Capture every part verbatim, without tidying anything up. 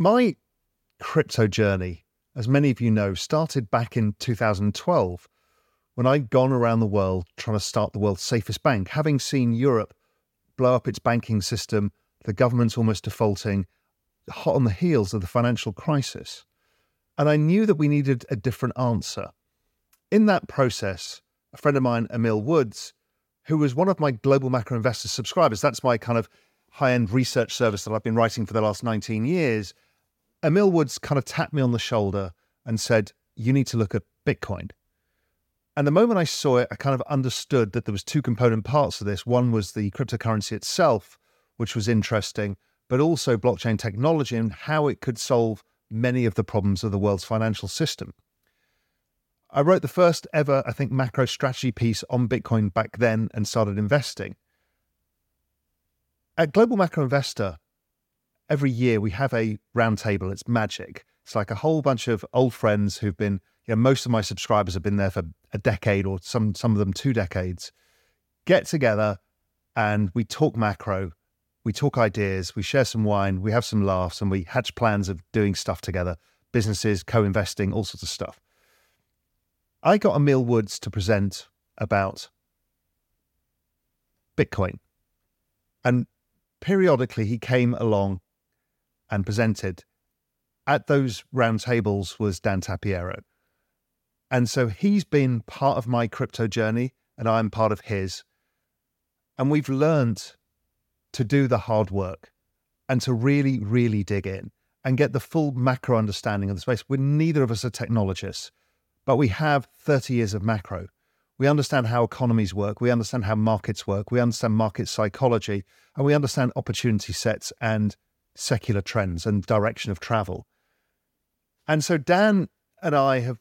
My crypto journey, as many of you know, started back in two thousand twelve when I'd gone around the world trying to start the world's safest bank, having seen Europe blow up its banking system, the government's almost defaulting, hot on the heels of the financial crisis. And I knew that we needed a different answer. In that process, a friend of mine, Emil Woods, who was one of my Global Macro Investors subscribers, that's my kind of high-end research service that I've been writing for the last nineteen years, Emil Woods kind of tapped me on the shoulder and said, you need to look at Bitcoin. And the moment I saw it, I kind of understood that there was two component parts of this. One was the cryptocurrency itself, which was interesting, but also blockchain technology and how it could solve many of the problems of the world's financial system. I wrote the first ever, I think, macro strategy piece on Bitcoin back then and started investing. At Global Macro Investor, every year we have a roundtable. It's magic. It's like a whole bunch of old friends who've been, you know, most of my subscribers have been there for a decade or some, some of them two decades, get together and we talk macro, we talk ideas, we share some wine, we have some laughs, and we hatch plans of doing stuff together, businesses, co-investing, all sorts of stuff. I got Emil Woods to present about Bitcoin. And periodically he came along and presented. At those round tables was Dan Tapiero. And so he's been part of my crypto journey and I'm part of his. And we've learned to do the hard work and to really, really dig in and get the full macro understanding of the space. We're neither of us are technologists, but we have thirty years of macro. We understand how economies work. We understand how markets work. We understand market psychology, and we understand opportunity sets and secular trends and direction of travel. And so Dan and I have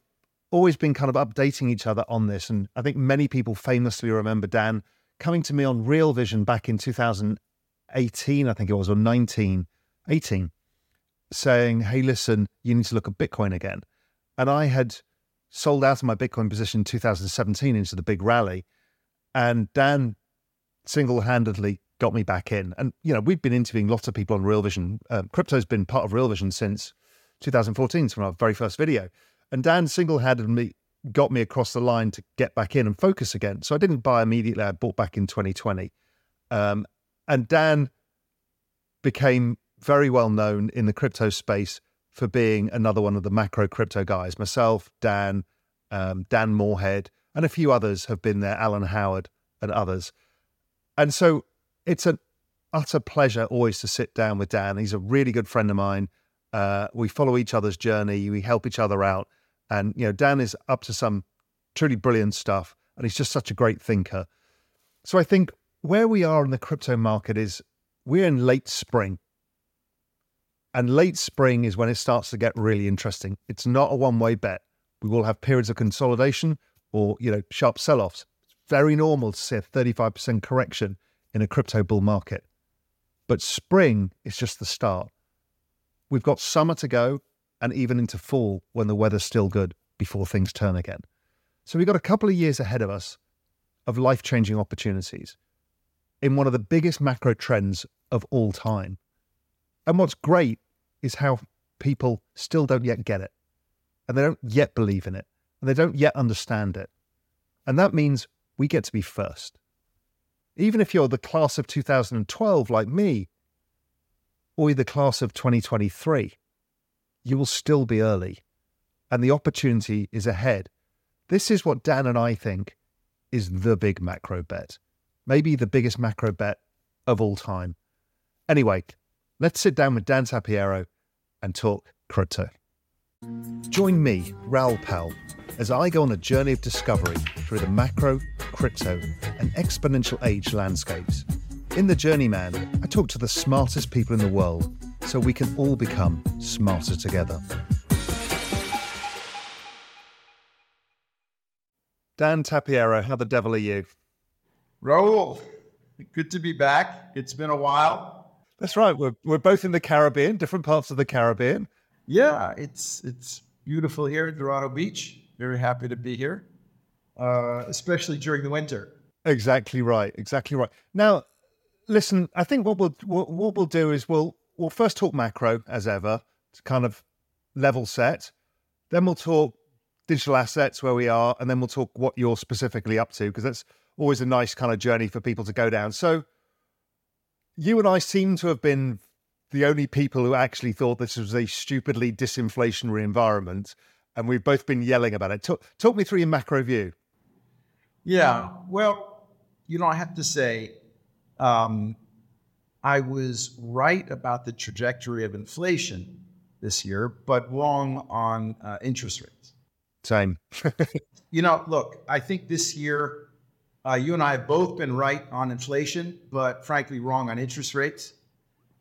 always been kind of updating each other on this. And I think many people famously remember Dan coming to me on Real Vision back in two thousand eighteen, I think it was, or nineteen, eighteen, saying, hey, listen, you need to look at Bitcoin again. And I had sold out of my Bitcoin position in two thousand seventeen into the big rally. And Dan single-handedly got me back in. And, you know, we've been interviewing lots of people on Real Vision. Uh, crypto's been part of Real Vision since two thousand fourteen, from our very first video. And Dan single-handedly got me across the line to get back in and focus again. So I didn't buy immediately. I bought back in twenty twenty. Um, and Dan became very well known in the crypto space for being another one of the macro crypto guys. Myself, Dan, um, Dan Moorhead, and a few others have been there, Alan Howard and others. And so it's an utter pleasure always to sit down with Dan. He's a really good friend of mine. Uh, we follow each other's journey. We help each other out. And, you know, Dan is up to some truly brilliant stuff, and he's just such a great thinker. So I think where we are in the crypto market is we're in late spring. And late spring is when it starts to get really interesting. It's not a one-way bet. We will have periods of consolidation or, you know, sharp sell-offs. It's very normal to see a thirty-five percent correction in a crypto bull market. But spring is just the start. We've got summer to go and even into fall when the weather's still good before things turn again. So we've got a couple of years ahead of us of life-changing opportunities in one of the biggest macro trends of all time. And what's great is how people still don't yet get it, and they don't yet believe in it, and they don't yet understand it. And that means we get to be first. Even if you're the class of two thousand twelve like me, or the class of twenty twenty-three, you will still be early, and the opportunity is ahead. This is what Dan and I think is the big macro bet, maybe the biggest macro bet of all time. Anyway, let's sit down with Dan Tapiero and talk crypto. Join me, Raoul Pal, as I go on a journey of discovery through the macro, crypto, and exponential age landscapes. In The Journeyman, I talk to the smartest people in the world so we can all become smarter together. Dan Tapiero, how the devil are you? Raoul, good to be back. It's been a while. That's right. We're we're both in the Caribbean, different parts of the Caribbean. Yeah, it's it's beautiful here at Dorado Beach. Very happy to be here, uh, especially during the winter. Exactly right. Exactly right. Now, listen, I think what we'll what, what we'll do is we'll we'll first talk macro as ever to kind of level set. Then we'll talk digital assets, where we are, and then we'll talk what you're specifically up to, because that's always a nice kind of journey for people to go down. So you and I seem to have been the only people who actually thought this was a stupidly disinflationary environment, and we've both been yelling about it. Talk, talk me through your macro view. Yeah, well, you know, I have to say, um, I was right about the trajectory of inflation this year, but wrong on uh, interest rates. Same. You know, look, I think this year, uh, you and I have both been right on inflation, but frankly, wrong on interest rates.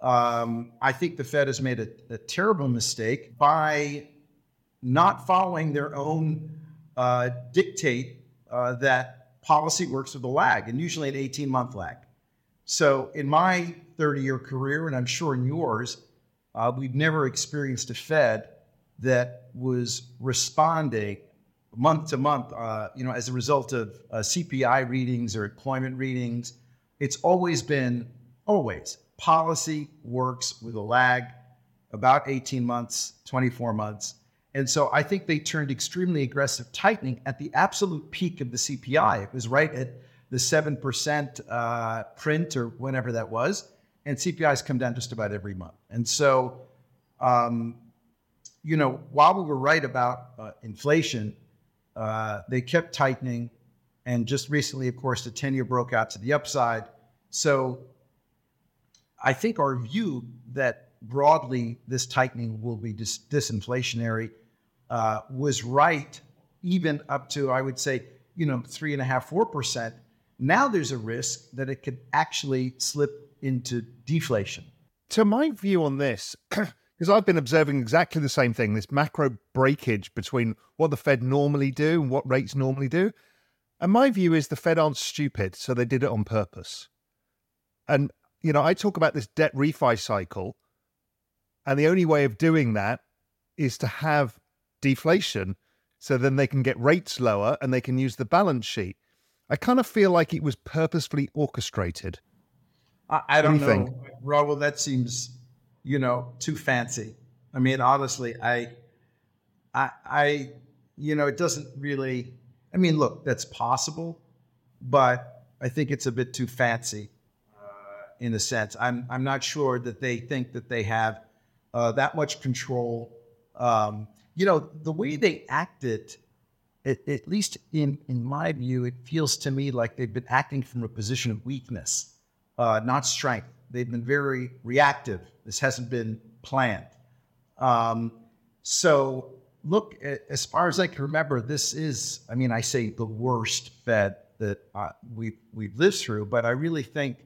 Um, I think the Fed has made a, a terrible mistake by not following their own uh, dictate uh, that policy works with a lag, and usually an eighteen-month lag. So in my thirty-year career, and I'm sure in yours, uh, we've never experienced a Fed that was responding month to month, uh, you know, as a result of uh, C P I readings or employment readings. It's always been, always, policy works with a lag, about eighteen months, twenty-four months. And so I think they turned extremely aggressive tightening at the absolute peak of the C P I. It was right at the seven percent uh, print or whenever that was. And C P I's come down just about every month. And so, um, you know, while we were right about uh, inflation, uh, they kept tightening. And just recently, of course, the ten-year broke out to the upside. So I think our view that broadly this tightening will be dis- disinflationary uh, was right, even up to, I would say, you know, three and a half, four percent. Now there's a risk that it could actually slip into deflation. To my view on this, because I've been observing exactly the same thing, this macro breakage between what the Fed normally do and what rates normally do. And my view is the Fed aren't stupid, so they did it on purpose. And, you know, I talk about this debt refi cycle, and the only way of doing that is to have deflation, so then they can get rates lower and they can use the balance sheet. I kind of feel like it was purposefully orchestrated. I, I don't do know, Raoul, that seems, you know, too fancy. I mean, honestly, I, I, I, you know, it doesn't really, I mean, look, that's possible, but I think it's a bit too fancy uh, in a sense. I'm, I'm not sure that they think that they have uh, that much control. Um, you know, the way they acted, It, at least in, in my view, it feels to me like they've been acting from a position of weakness, uh, not strength. They've been very reactive. This hasn't been planned. Um, so look, as far as I can remember, this is, I mean, I say the worst Fed that uh, we, we've lived through, but I really think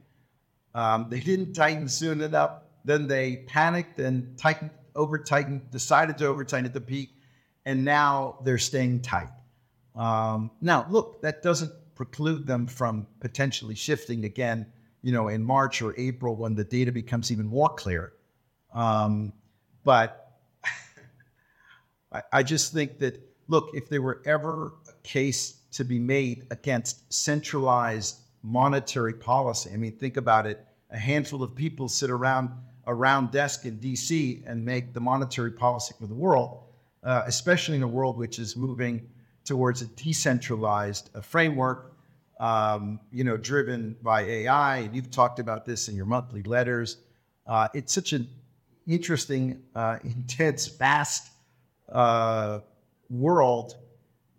um, they didn't tighten soon enough. Then they panicked and tightened, over-tightened, decided to over-tighten at the peak, and now they're staying tight. Um, now, look, that doesn't preclude them from potentially shifting again, you know, in March or April when the data becomes even more clear. Um, but I, I just think that, look, if there were ever a case to be made against centralized monetary policy, I mean, think about it. A handful of people sit around a round desk in D C and make the monetary policy for the world, uh, especially in a world which is moving towards a decentralized uh, framework, um, you know, driven by A I. And you've talked about this in your monthly letters. Uh, it's such an interesting, uh, intense, vast uh, world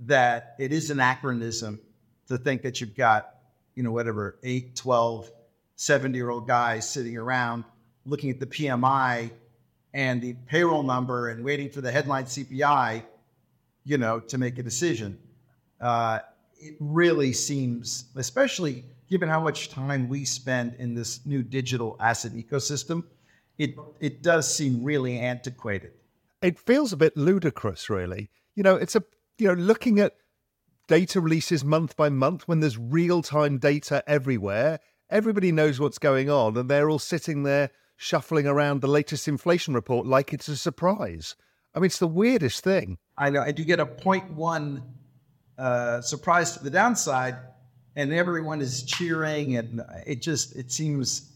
that it is anachronism to think that you've got, you know, whatever, eight, twelve, seventy-year-old guys sitting around looking at the P M I and the payroll number and waiting for the headline C P I, you know, to make a decision. Uh, it really seems, especially given how much time we spend in this new digital asset ecosystem, it it does seem really antiquated. It feels a bit ludicrous, really. You know, it's a you know looking at data releases month by month when there's real-time data everywhere. Everybody knows what's going on, and they're all sitting there shuffling around the latest inflation report like it's a surprise. I mean, it's the weirdest thing. I know. And you get a zero point one uh, surprise to the downside, and everyone is cheering, and it just, it seems,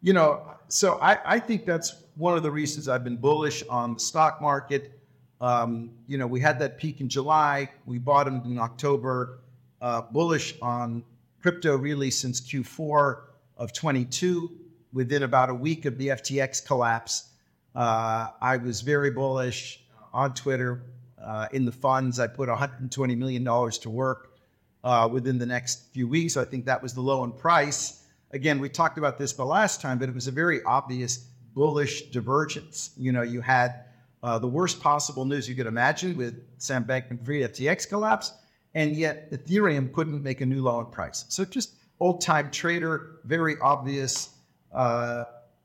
you know. So I, I think that's one of the reasons I've been bullish on the stock market. Um, you know, we had that peak in July. We bottomed in October. Uh, bullish on crypto really since Q four of twenty-two. Within about a week of the F T X collapse, uh, I was very bullish on Twitter. Uh, in the funds, I put one hundred twenty million dollars to work uh, within the next few weeks. So I think that was the low in price. Again, we talked about this the last time, but it was a very obvious bullish divergence. You know, you had uh, the worst possible news you could imagine with Sam Bankman-Fried F T X collapse, and yet Ethereum couldn't make a new low in price. So just old-time trader, very obvious. Uh,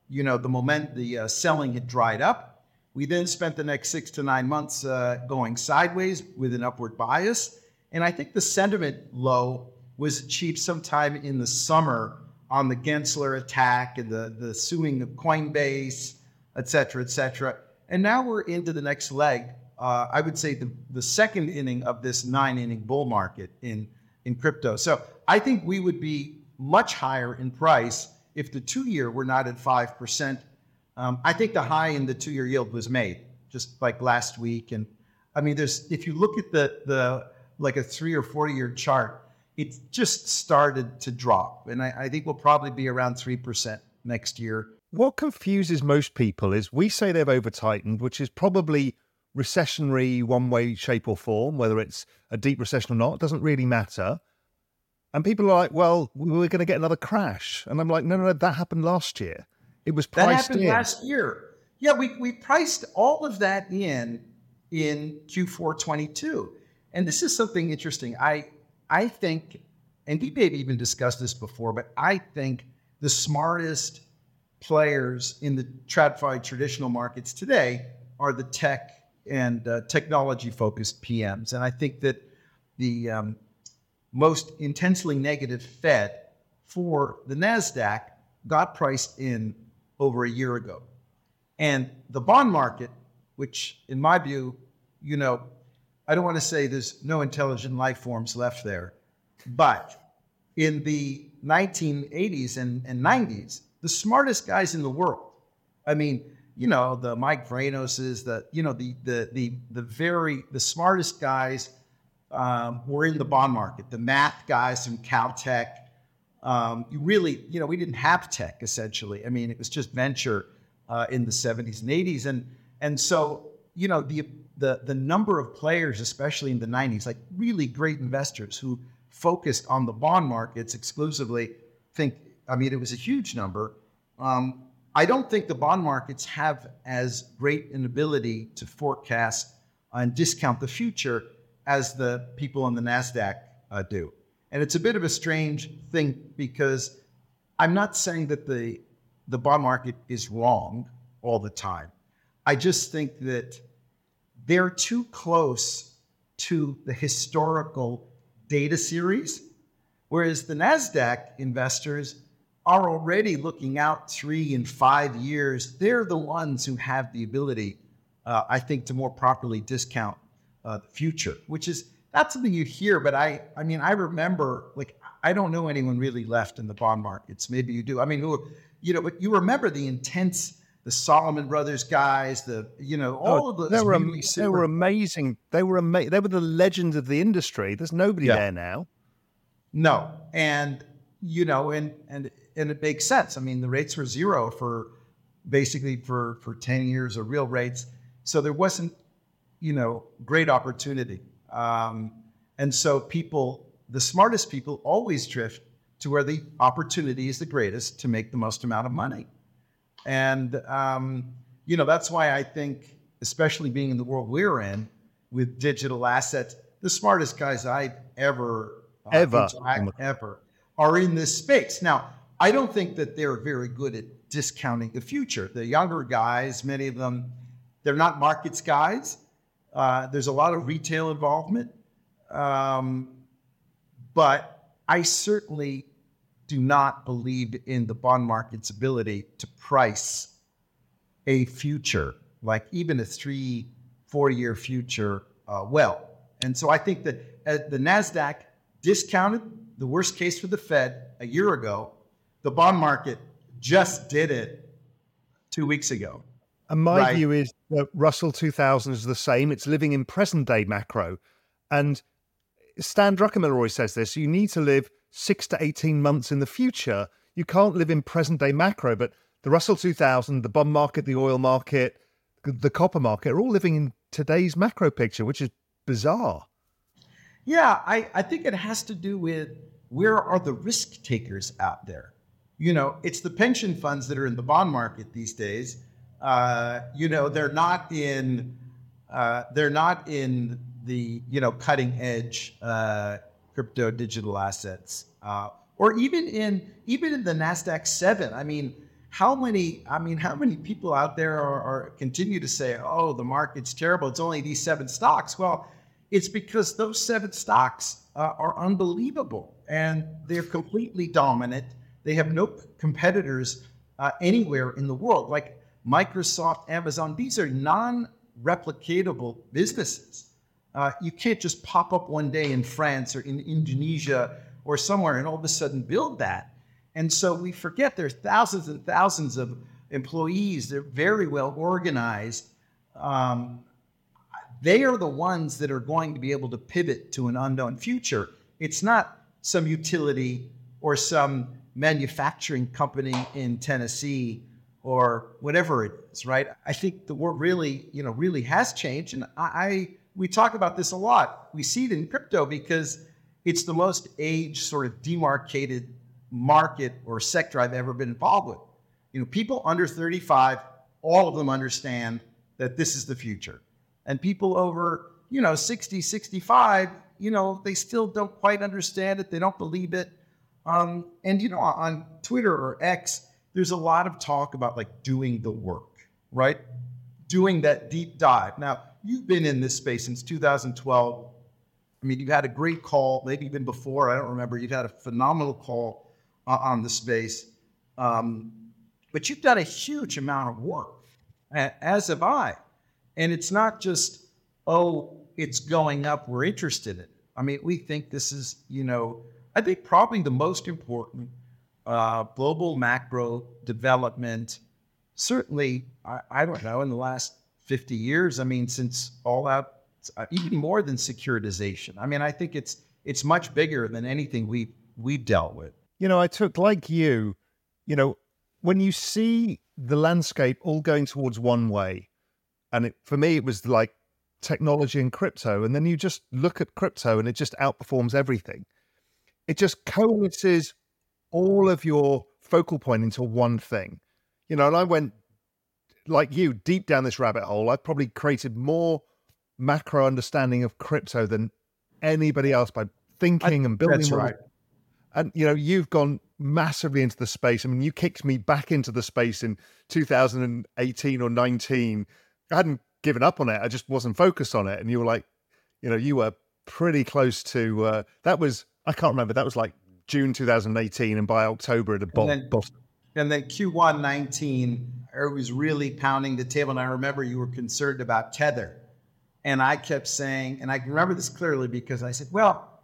you know, the moment the uh, selling had dried up. We then spent the next six to nine months uh, going sideways with an upward bias. And I think the sentiment low was achieved sometime in the summer on the Gensler attack and the, the suing of Coinbase, et cetera, et cetera. And now we're into the next leg. Uh, I would say the, the second inning of this nine inning bull market in, in crypto. So I think we would be much higher in price if the two-year were not at five percent. Um, I think the high in the two-year yield was made just like last week. And I mean, there's, if you look at the, the like a three or four-year chart, it just started to drop. And I, I think we'll probably be around three percent next year. What confuses most people is we say they've over-tightened, which is probably recessionary one way, shape or form, whether it's a deep recession or not, it doesn't really matter. And people are like, well, we're going to get another crash. And I'm like, no, no, no, that happened last year. It was priced in. That happened in. last year. Yeah, we, we priced all of that in in Q four twenty-two. And this is something interesting. I I think, and we maybe even discussed this before, but I think the smartest players in the TradFi traditional markets today are the tech and uh, technology-focused P Ms. And I think that the... Um, most intensely negative Fed for the NASDAQ got priced in over a year ago. And the bond market, which in my view, you know, I don't want to say there's no intelligent life forms left there, but in the nineteen eighties and, and nineties, the smartest guys in the world, I mean, you know, the Mike Vranoses, the, you know, the, the, the, the very, the smartest guys Um, we're in the bond market, the math guys from Caltech. Um, you really, you know, we didn't have tech essentially. I mean, it was just venture uh, in the seventies and eighties. And and so, you know, the, the, the number of players, especially in the nineties, like really great investors who focused on the bond markets exclusively, think, I mean, it was a huge number. Um, I don't think the bond markets have as great an ability to forecast and discount the future as the people on the NASDAQ uh, do. And it's a bit of a strange thing because I'm not saying that the, the bond market is wrong all the time. I just think that they're too close to the historical data series, whereas the NASDAQ investors are already looking out three and five years. They're the ones who have the ability, uh, I think, to more properly discount Uh, the future, which is not something you hear, but I, I mean, I remember, like, I don't know anyone really left in the bond markets. Maybe you do. I mean, who, you know, but you remember the intense, the Solomon Brothers guys, the, you know, all oh, of those. They were, really am- super- they were amazing. They were amazing. They were the legends of the industry. There's nobody yeah. there now. No. And, you know, and, and, and it makes sense. I mean, the rates were zero for basically for, for ten years of real rates. So there wasn't, you know, great opportunity. Um, and so people, the smartest people always drift to where the opportunity is the greatest to make the most amount of money. And, um, you know, that's why I think, especially being in the world we're in with digital assets, the smartest guys I've ever, uh, ever, ever are in this space. Now, I don't think that they're very good at discounting the future. The younger guys, many of them, they're not markets guys. Uh, there's a lot of retail involvement. Um, but I certainly do not believe in the bond market's ability to price a future, like even a three, four-year future uh, well. And so I think that uh, the NASDAQ discounted the worst case for the Fed a year ago. The bond market just did it two weeks ago. And my right? view is that Russell two thousand is the same. It's living in present-day macro. And Stan Druckenmiller always says this, you need to live six to eighteen months in the future. You can't live in present-day macro, but the Russell two thousand, the bond market, the oil market, the copper market are all living in today's macro picture, which is bizarre. Yeah, I, I think it has to do with where are the risk takers out there? You know, it's the pension funds that are in the bond market these days. Uh, you know, they're not in uh, they're not in the, you know, cutting edge uh, crypto digital assets uh, or even in even in the NASDAQ seven. I mean, how many I mean, how many people out there are, are continue to say, oh, the market's terrible. It's only these seven stocks. Well, it's because those seven stocks uh, are unbelievable and they're completely dominant. They have no competitors uh, anywhere in the world, like Microsoft, Amazon. These are non-replicatable businesses. Uh, you can't just pop up one day in France or in Indonesia or somewhere and all of a sudden build that. And so we forget there's thousands and thousands of employees. They're very well organized. Um, They are the ones that are going to be able to pivot to an unknown future. It's not some utility or some manufacturing company in Tennessee or whatever it is, right? I think the world really, you know, really has changed. And I, I we talk about this a lot. We see it in crypto because it's the most age sort of demarcated market or sector I've ever been involved with. You know, people under thirty-five, all of them understand that this is the future. And people over, you know, sixty, sixty-five, you know, they still don't quite understand it. They don't believe it. Um, and, you know, on Twitter or X, there's a lot of talk about like doing the work, right? Doing that deep dive. Now, you've been in this space since two thousand twelve. I mean, you've had a great call, maybe even before. I don't remember. You've had a phenomenal call uh, on the space. Um, but you've done a huge amount of work, as have I. And it's not just, oh, it's going up, we're interested in it. I mean, we think this is, you know, I think probably the most important uh, global macro development, certainly, I, I don't know, in the last fifty years, I mean, since all out, uh, even more than securitization. I mean, I think it's it's much bigger than anything we, we've dealt with. You know, I took, like you, you know, when you see the landscape all going towards one way, and it, for me, it was like technology and crypto. And then you just look at crypto and it just outperforms everything. It just coalesces all of your focal point into one thing. You know, and I went, like you, deep down this rabbit hole. I probably created more macro understanding of crypto than anybody else by thinking I, and building. That's right. And, you know, you've gone massively into the space. I mean, you kicked me back into the space in two thousand eighteen or nineteen. I hadn't given up on it. I just wasn't focused on it. And you were like, you know, you were pretty close to, uh, that was, I can't remember. That was like June, two thousand eighteen. And by October it had bottomed. And then Q one nineteen, it was really pounding the table. And I remember you were concerned about Tether. And I kept saying, and I remember this clearly because I said, well,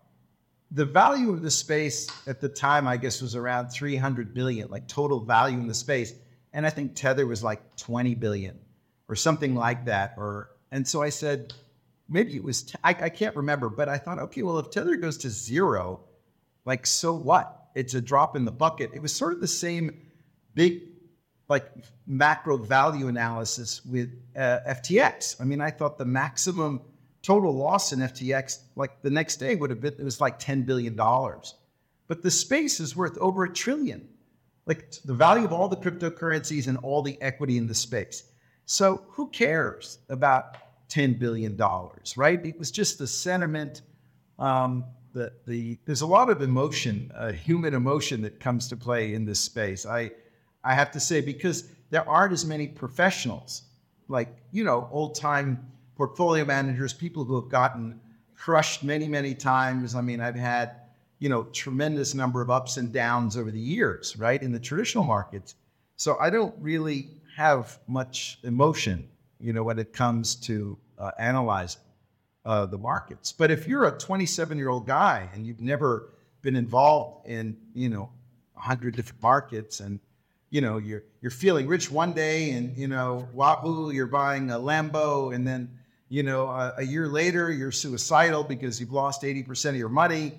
the value of the space at the time, I guess, was around three hundred billion, like total value in the space. And I think Tether was like twenty billion. Or something like that. Or and so I said, maybe it was, t- I, I can't remember, but I thought, okay, well, if Tether goes to zero, like, so what? It's a drop in the bucket. It was sort of the same big, like, macro value analysis with uh, F T X. I mean, I thought the maximum total loss in F T X, like, the next day would have been, it was like ten billion dollars. But the space is worth over a trillion. Like, the value of all the cryptocurrencies and all the equity in the space. So who cares about ten billion dollars, right? It was just the sentiment. Um, the, the, there's a lot of emotion, uh, human emotion that comes to play in this space. I I have to say, because there aren't as many professionals, like, you know, old-time portfolio managers, people who have gotten crushed many, many times. I mean, I've had, you know, tremendous number of ups and downs over the years, right, in the traditional markets. So I don't really have much emotion, you know, when it comes to uh, analyzing uh, the markets. But if you're a twenty-seven-year-old guy and you've never been involved in, you know, a hundred different markets, and, you know, you're you're feeling rich one day and, you know, wahoo, you're buying a Lambo, and then, you know, a, a year later, you're suicidal because you've lost eighty percent of your money.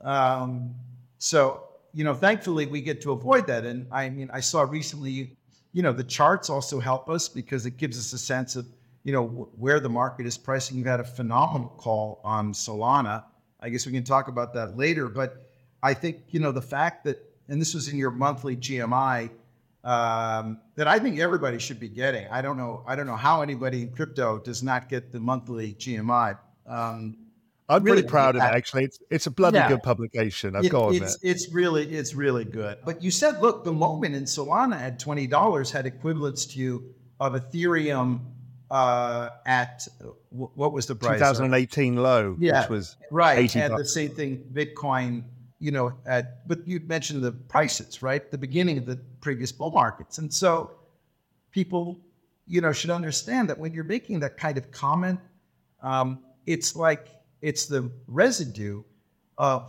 Um, so, you know, thankfully, we get to avoid that. And I mean, I saw recently, you know, the charts also help us because it gives us a sense of, you know, w- where the market is pricing. You've had a phenomenal call on Solana. I guess we can talk about that later. But I think, you know, the fact that, and this was in your monthly G M I, Um, that I think everybody should be getting. I don't know. I don't know how anybody in crypto does not get the monthly G M I. Um, I'm really, really proud of it. Actually, it's it's a bloody yeah. good publication. I've it, got it's, it. It's really it's really good. But you said, look, the moment in Solana at twenty dollars had equivalents to you of Ethereum uh, at w- what was the price? twenty eighteen low, yeah, which was right. eighty And the same thing, Bitcoin. You know, at, but you mentioned the prices, right? The beginning of the previous bull markets. And so people, you know, should understand that when you're making that kind of comment, um, it's like it's the residue of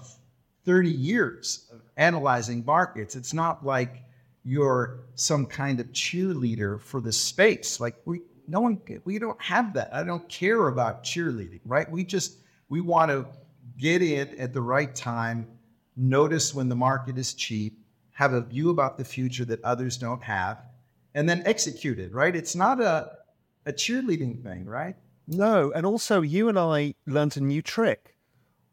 thirty years of analyzing markets. It's not like you're some kind of cheerleader for the space. Like we, no one, we don't have that. I don't care about cheerleading, right? We just, we want to get in at the right time, notice when the market is cheap, have a view about the future that others don't have, and then execute it, right? It's not a, a cheerleading thing, right? No, and also you and I learned a new trick,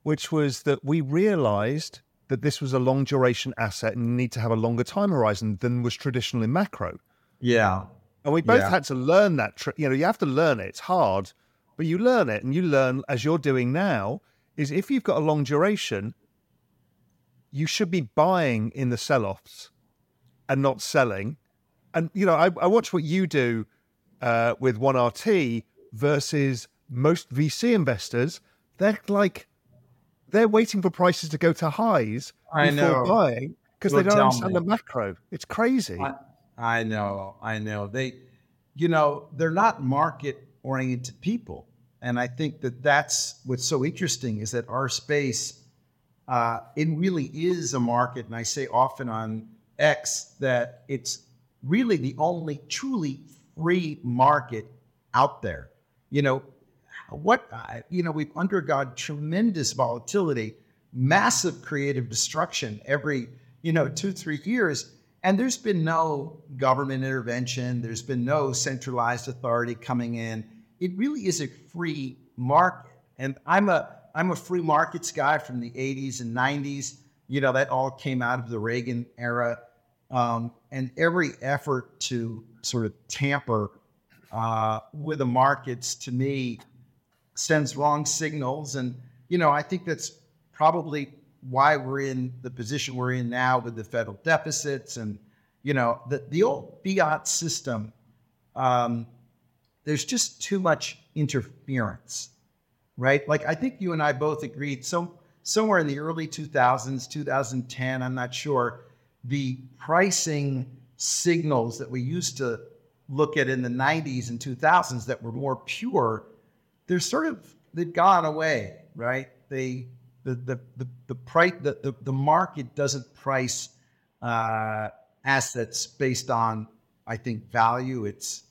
which was that we realized that this was a long duration asset and you need to have a longer time horizon than was traditional in macro. Yeah. And we both yeah. had to learn that trick. You know, you have to learn it. It's hard, but you learn it, and you learn, as you're doing now, is if you've got a long duration, you should be buying in the sell-offs and not selling. And, you know, I, I watch what you do uh, with one R T versus most V C investors. They're like, they're waiting for prices to go to highs I before know. buying because they don't understand me. the macro. It's crazy. I, I know, I know. They, you know, they're not market-oriented people. And I think that that's what's so interesting is that our space... Uh, it really is a market, and I say often on X that it's really the only truly free market out there. You know, what, you know, we've undergone tremendous volatility, massive creative destruction every, you know, two, three years, and there's been no government intervention. There's been no centralized authority coming in. It really is a free market, and I'm a... I'm a free markets guy from the eighties and nineties. You know, that all came out of the Reagan era. Um, and every effort to sort of tamper uh, with the markets, to me, sends wrong signals. And, you know, I think that's probably why we're in the position we're in now with the federal deficits. And, you know, the, the old fiat system, um, there's just too much interference. Right? Like, I think you and I both agreed so somewhere in the early two thousands, two thousand ten, I'm not sure, the pricing signals that we used to look at in the nineties and two thousands that were more pure, they're sort of, they've gone away, right? They, the, the, the, the price, the, the, the market doesn't price uh, assets based on, I think, value. It's,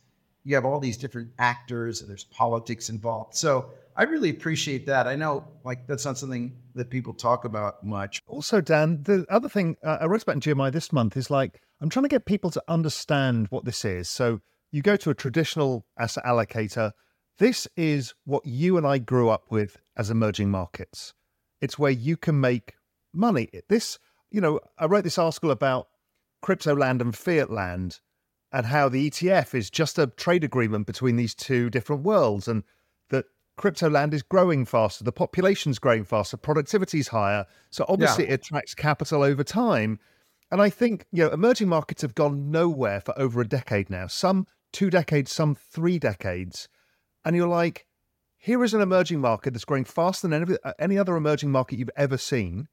you have all these different actors and there's politics involved. So I really appreciate that. I know, like, that's not something that people talk about much. Also, Dan, the other thing uh, I wrote about in G M I this month is, like, I'm trying to get people to understand what this is. So you go to a traditional asset allocator. This is what you and I grew up with as emerging markets. It's where you can make money. This, you know, I wrote this article about crypto land and fiat land and how the E T F is just a trade agreement between these two different worlds, and that crypto land is growing faster, the population's growing faster, productivity's higher. So obviously yeah. it attracts capital over time. And I think, you know, emerging markets have gone nowhere for over a decade now, some two decades, some three decades. And you're like, here is an emerging market that's growing faster than any, any other emerging market you've ever seen.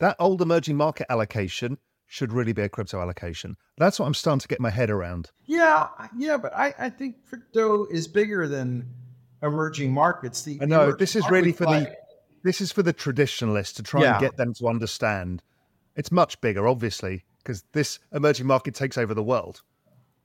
That old emerging market allocation should really be a crypto allocation. That's what I'm starting to get my head around. Yeah, yeah, but I, I think crypto is bigger than emerging markets. The, I know, this is really for the, this is for the traditionalists to try yeah. and get them to understand. It's much bigger, obviously, because this emerging market takes over the world.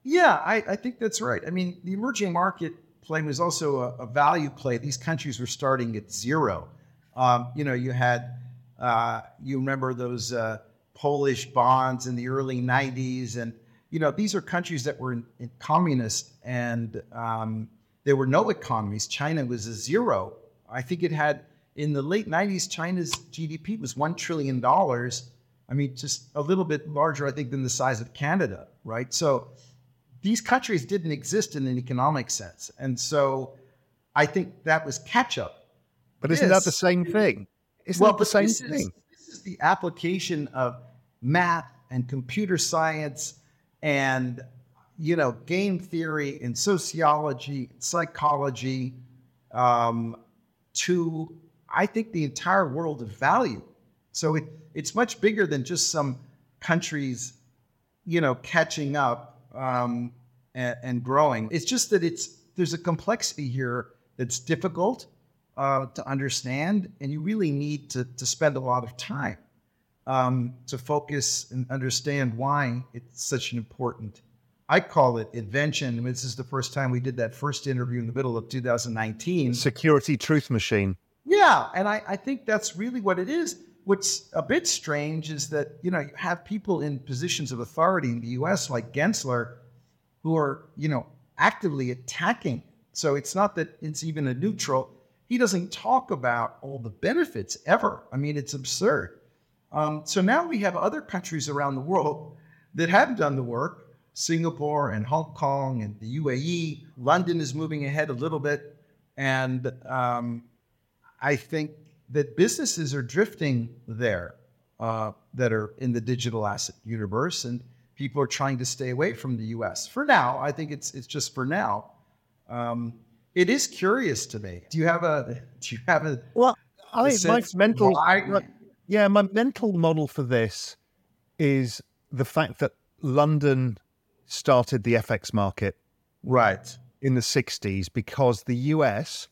Yeah, I, I think that's right. I mean, the emerging market play was also a, a value play. These countries were starting at zero. Um, you know, you had, uh, you remember those uh, Polish bonds in the early nineties. And, you know, these are countries that were in, in communist and um, there were no economies. China was a zero. I think it had, in the late nineties, China's G D P was one trillion dollars. I mean, just a little bit larger, I think, than the size of Canada, right? So these countries didn't exist in an economic sense. And so I think that was catch-up. But isn't this, that the same thing? Isn't well, that the same this thing? Is, this is the application of math and computer science and, you know, game theory and sociology, psychology um, to, I think, the entire world of value. So it, it's much bigger than just some countries, you know, catching up. Um, and, and growing. It's just that it's there's a complexity here that's difficult uh, to understand, and you really need to, to spend a lot of time um, to focus and understand why it's such an important, I call it invention. I mean, this is the first time we did that first interview in the middle of two thousand nineteen. Security truth machine. Yeah, and I, I think that's really what it is. What's a bit strange is that, you know, you have people in positions of authority in the U S like Gensler who are, you know, actively attacking. So it's not that it's even a neutral. He doesn't talk about all the benefits ever. I mean, it's absurd. Um, so now we have other countries around the world that have done the work. Singapore and Hong Kong and the U A E. London is moving ahead a little bit. And um, I think that businesses are drifting there uh, that are in the digital asset universe, and people are trying to stay away from the U S for now. I think it's it's just for now. Um, it is curious to me. Do you have a do you have a well? I think my mental why? yeah, my mental model for this is the fact that London started the F X market right in the sixties because the U S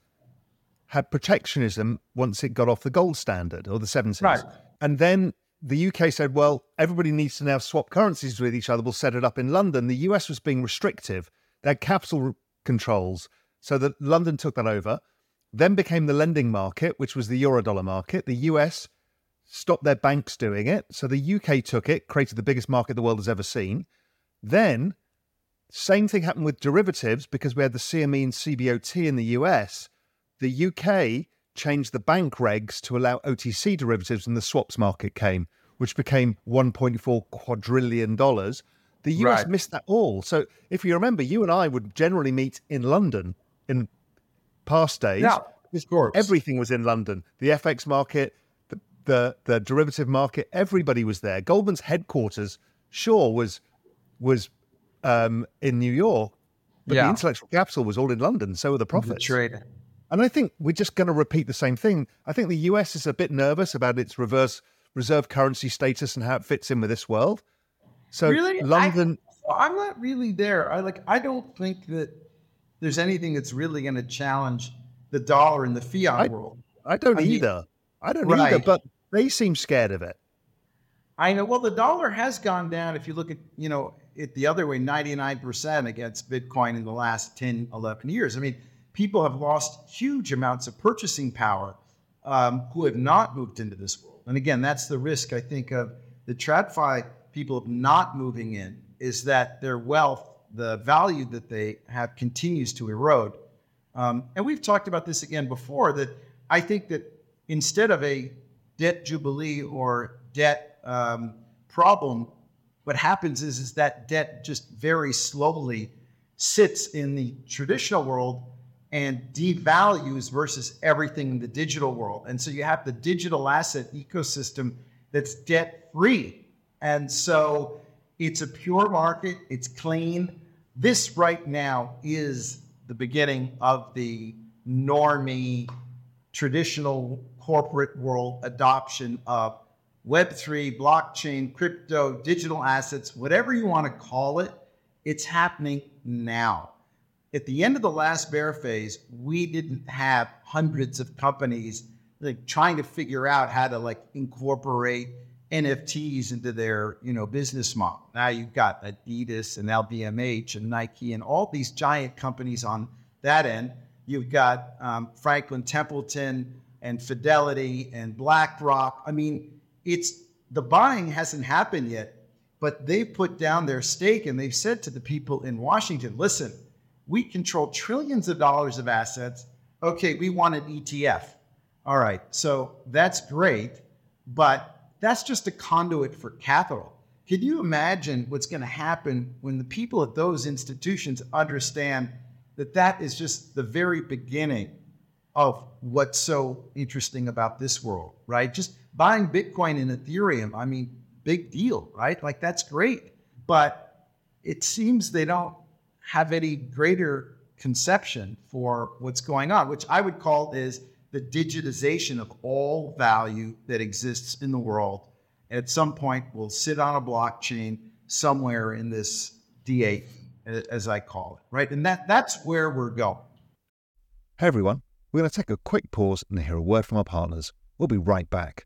had protectionism once it got off the gold standard or the seventies. Right. And then the U K said, well, everybody needs to now swap currencies with each other. We'll set it up in London. The U S was being restrictive. They had capital controls. So that London took that over, then became the lending market, which was the Eurodollar market. The U S stopped their banks doing it. So the U K took it, created the biggest market the world has ever seen. Then same thing happened with derivatives because we had the C M E and C B O T in the U S. The U K changed the bank regs to allow O T C derivatives and the swaps market came, which became one point four quadrillion dollars. The U S right. missed that all. So if you remember, you and I would generally meet in London in past days. Yeah, of course. Everything was in London. The F X market, the, the, the derivative market, everybody was there. Goldman's headquarters, sure, was, was um, in New York, but yeah. the intellectual capital was all in London. So were the profits. The And I think we're just going to repeat the same thing. I think the U S is a bit nervous about its reverse reserve currency status and how it fits in with this world. So really? London, I, I'm not really there. I like. I don't think that there's anything that's really going to challenge the dollar in the fiat I, world. I don't I either. Mean, I don't right. either. But they seem scared of it. I know. Well, the dollar has gone down. If you look at you know it the other way, ninety-nine percent against Bitcoin in the last ten, eleven years. I mean. People have lost huge amounts of purchasing power um, who have not moved into this world. And again, that's the risk, I think, of the TradFi people of not moving in, is that their wealth, the value that they have, continues to erode. Um, and we've talked about this again before, that I think that instead of a debt jubilee or debt um, problem, what happens is, is that debt just very slowly sits in the traditional world and devalues versus everything in the digital world. And so you have the digital asset ecosystem that's debt-free. And so it's a pure market. It's clean. This right now is the beginning of the normie, traditional corporate world adoption of Web three, blockchain, crypto, digital assets, whatever you want to call it. It's happening now. At the end of the last bear phase, we didn't have hundreds of companies like trying to figure out how to like incorporate N F Ts into their, you know, business model. Now you've got Adidas and L V M H and Nike and all these giant companies on that end. You've got um, Franklin Templeton and Fidelity and BlackRock. I mean, it's the buying hasn't happened yet, but they put down their stake and they've said to the people in Washington, listen, we control trillions of dollars of assets. Okay, we want an E T F. All right, so that's great, but that's just a conduit for capital. Can you imagine what's going to happen when the people at those institutions understand that that is just the very beginning of what's so interesting about this world, right? Just buying Bitcoin and Ethereum, I mean, big deal, right? Like, that's great. But it seems they don't have any greater conception for what's going on, which I would call is the digitization of all value that exists in the world. At some point, will sit on a blockchain somewhere in this D eight, as I call it, right? And that that's where we're going. Hey, everyone. We're going to take a quick pause and hear a word from our partners. We'll be right back.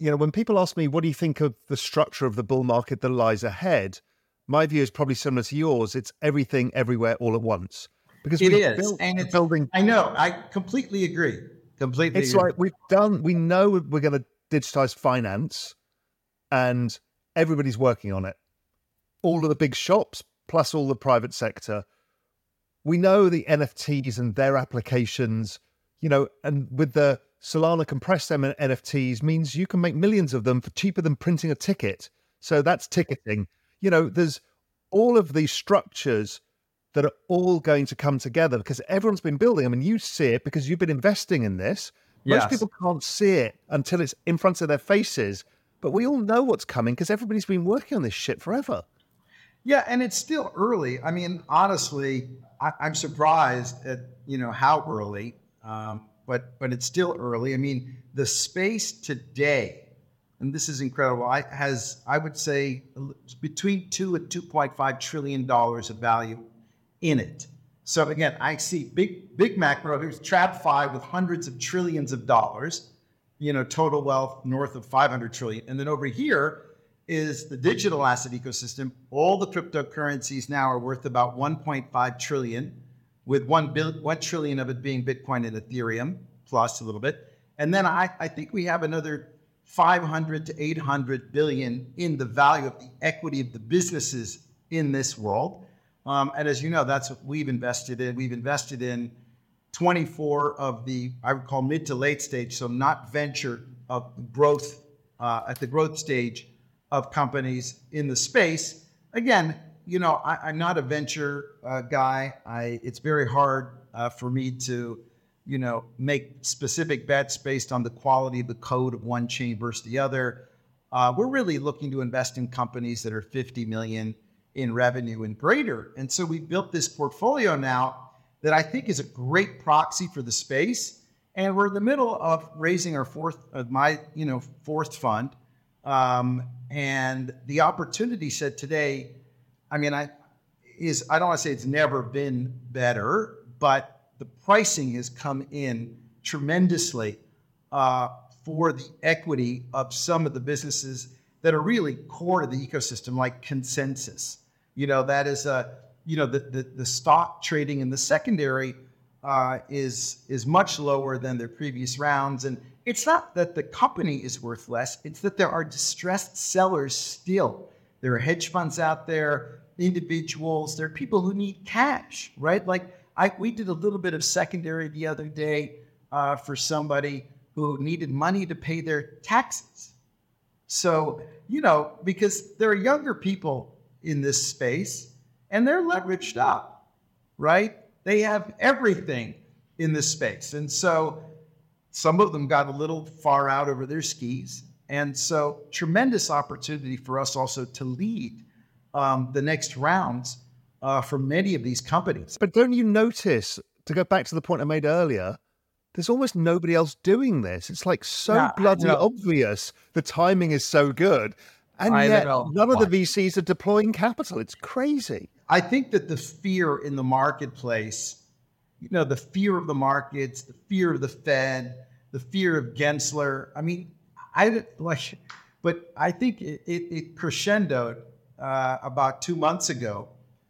You know, when people ask me, what do you think of the structure of the bull market that lies ahead? My view is probably similar to yours. It's everything, everywhere, all at once. Because it is. Built, and it's building. I know. I completely agree. Completely. It's agree. Like we've done, we know we're going to digitize finance and everybody's working on it. All of the big shops, plus all the private sector. We know the N F Ts and their applications, you know, and with the Solana compressed N F Ts means you can make millions of them for cheaper than printing a ticket. So that's ticketing. You know, there's all of these structures that are all going to come together because everyone's been building them. I mean, you see it because you've been investing in this. Yes. Most people can't see it until it's in front of their faces. But we all know what's coming because everybody's been working on this shit forever. Yeah, and it's still early. I mean, honestly, I- I'm surprised at, you know, how early. Um But but it's still early. I mean, the space today, and this is incredible, I, has, I would say, between two and two point five trillion dollars of value in it. So again, I see big big macro, here's TradFi with hundreds of trillions of dollars, you know, total wealth north of five hundred trillion. And then over here is the digital asset ecosystem. All the cryptocurrencies now are worth about one point five trillion. With one, billion, one trillion of it being Bitcoin and Ethereum, plus a little bit. And then I, I think we have another five hundred to eight hundred billion in the value of the equity of the businesses in this world. Um, and as you know, that's what we've invested in. We've invested in twenty-four of the, I would call mid to late stage, so not venture of growth, uh, at the growth stage of companies in the space. Again, you know, I, I'm not a venture uh, guy. I, it's very hard uh, for me to, you know, make specific bets based on the quality of the code of one chain versus the other. Uh, we're really looking to invest in companies that are fifty million in revenue and greater. And so we built this portfolio now that I think is a great proxy for the space. And we're in the middle of raising our fourth, of my, you know, fourth fund. Um, and the opportunity set today, I mean, I is I don't want to say it's never been better, but the pricing has come in tremendously uh, for the equity of some of the businesses that are really core to the ecosystem, like Consensus. You know, that is a you know the the, the stock trading in the secondary uh, is is much lower than their previous rounds, and It's not that the company is worth less. It's that there are distressed sellers still. There are hedge funds out there, individuals. There are people who need cash, right? Like I, we did a little bit of secondary the other day uh, for somebody who needed money to pay their taxes. So, you know, because there are younger people in this space and they're leveraged up, right? They have everything in this space. And so some of them got a little far out over their skis. And so tremendous opportunity for us also to lead um, the next rounds uh, for many of these companies. But don't you notice, to go back to the point I made earlier, there's almost nobody else doing this. It's like so nah, bloody no. obvious. The timing is so good. And I yet none of the V Cs are deploying capital. It's crazy. I think that the fear in the marketplace, you know, the fear of the markets, the fear of the Fed, the fear of Gensler. I mean, I like, but I think it, it, it crescendoed uh, about two months ago.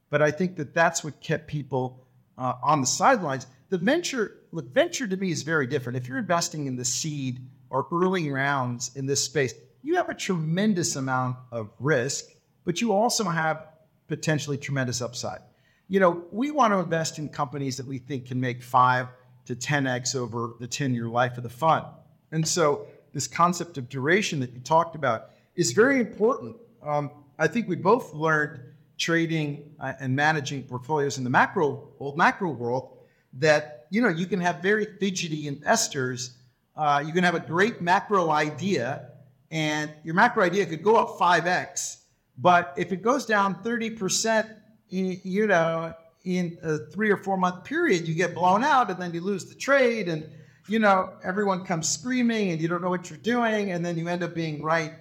But I think that that's what kept people uh, on the sidelines. The venture, look, venture to me is very different. If you're investing in the seed or early rounds in this space, you have a tremendous amount of risk, but you also have potentially tremendous upside. You know, we want to invest in companies that we think can make five to ten x over the ten-year life of the fund. And so this concept of duration that you talked about is very important. Um, I think we both learned trading uh, and managing portfolios in the macro, old macro world that, you know, you can have very fidgety investors. Uh, you can have a great macro idea, and your macro idea could go up five x, but if it goes down thirty percent, in, you know, in a three or four month period, you get blown out and then you lose the trade and, you know, everyone comes screaming and you don't know what you're doing and then you end up being right.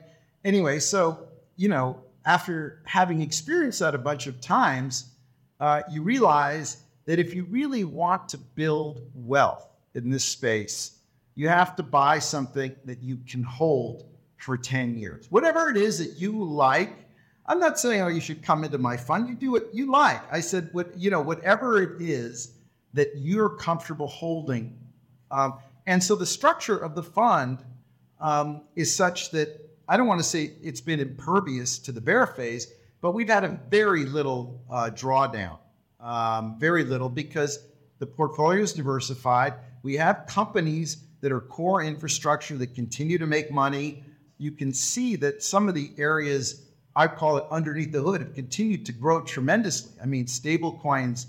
Anyway, so, you know, after having experienced that a bunch of times, uh, you realize that if you really want to build wealth in this space, you have to buy something that you can hold for ten years. Whatever it is that you like. I'm not saying, oh, you should come into my fund. You do what you like. I said, what you know, whatever it is that you're comfortable holding. Um, and so the structure of the fund um, is such that I don't want to say it's been impervious to the bear phase, but we've had a very little uh, drawdown, um, very little, because the portfolio is diversified. We have companies that are core infrastructure that continue to make money. You can see that some of the areas I call it underneath the hood, have continued to grow tremendously. I mean, stable coins,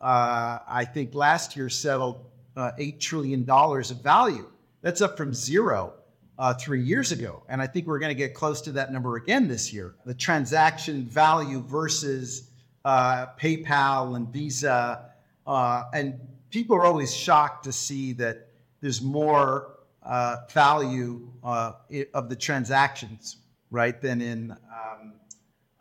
uh, I think last year settled uh, eight trillion dollars of value. That's up from zero uh, three years ago. And I think we're going to get close to that number again this year. The transaction value versus uh, PayPal and Visa. Uh, and people are always shocked to see that there's more uh, value uh, of the transactions, right, than in, um,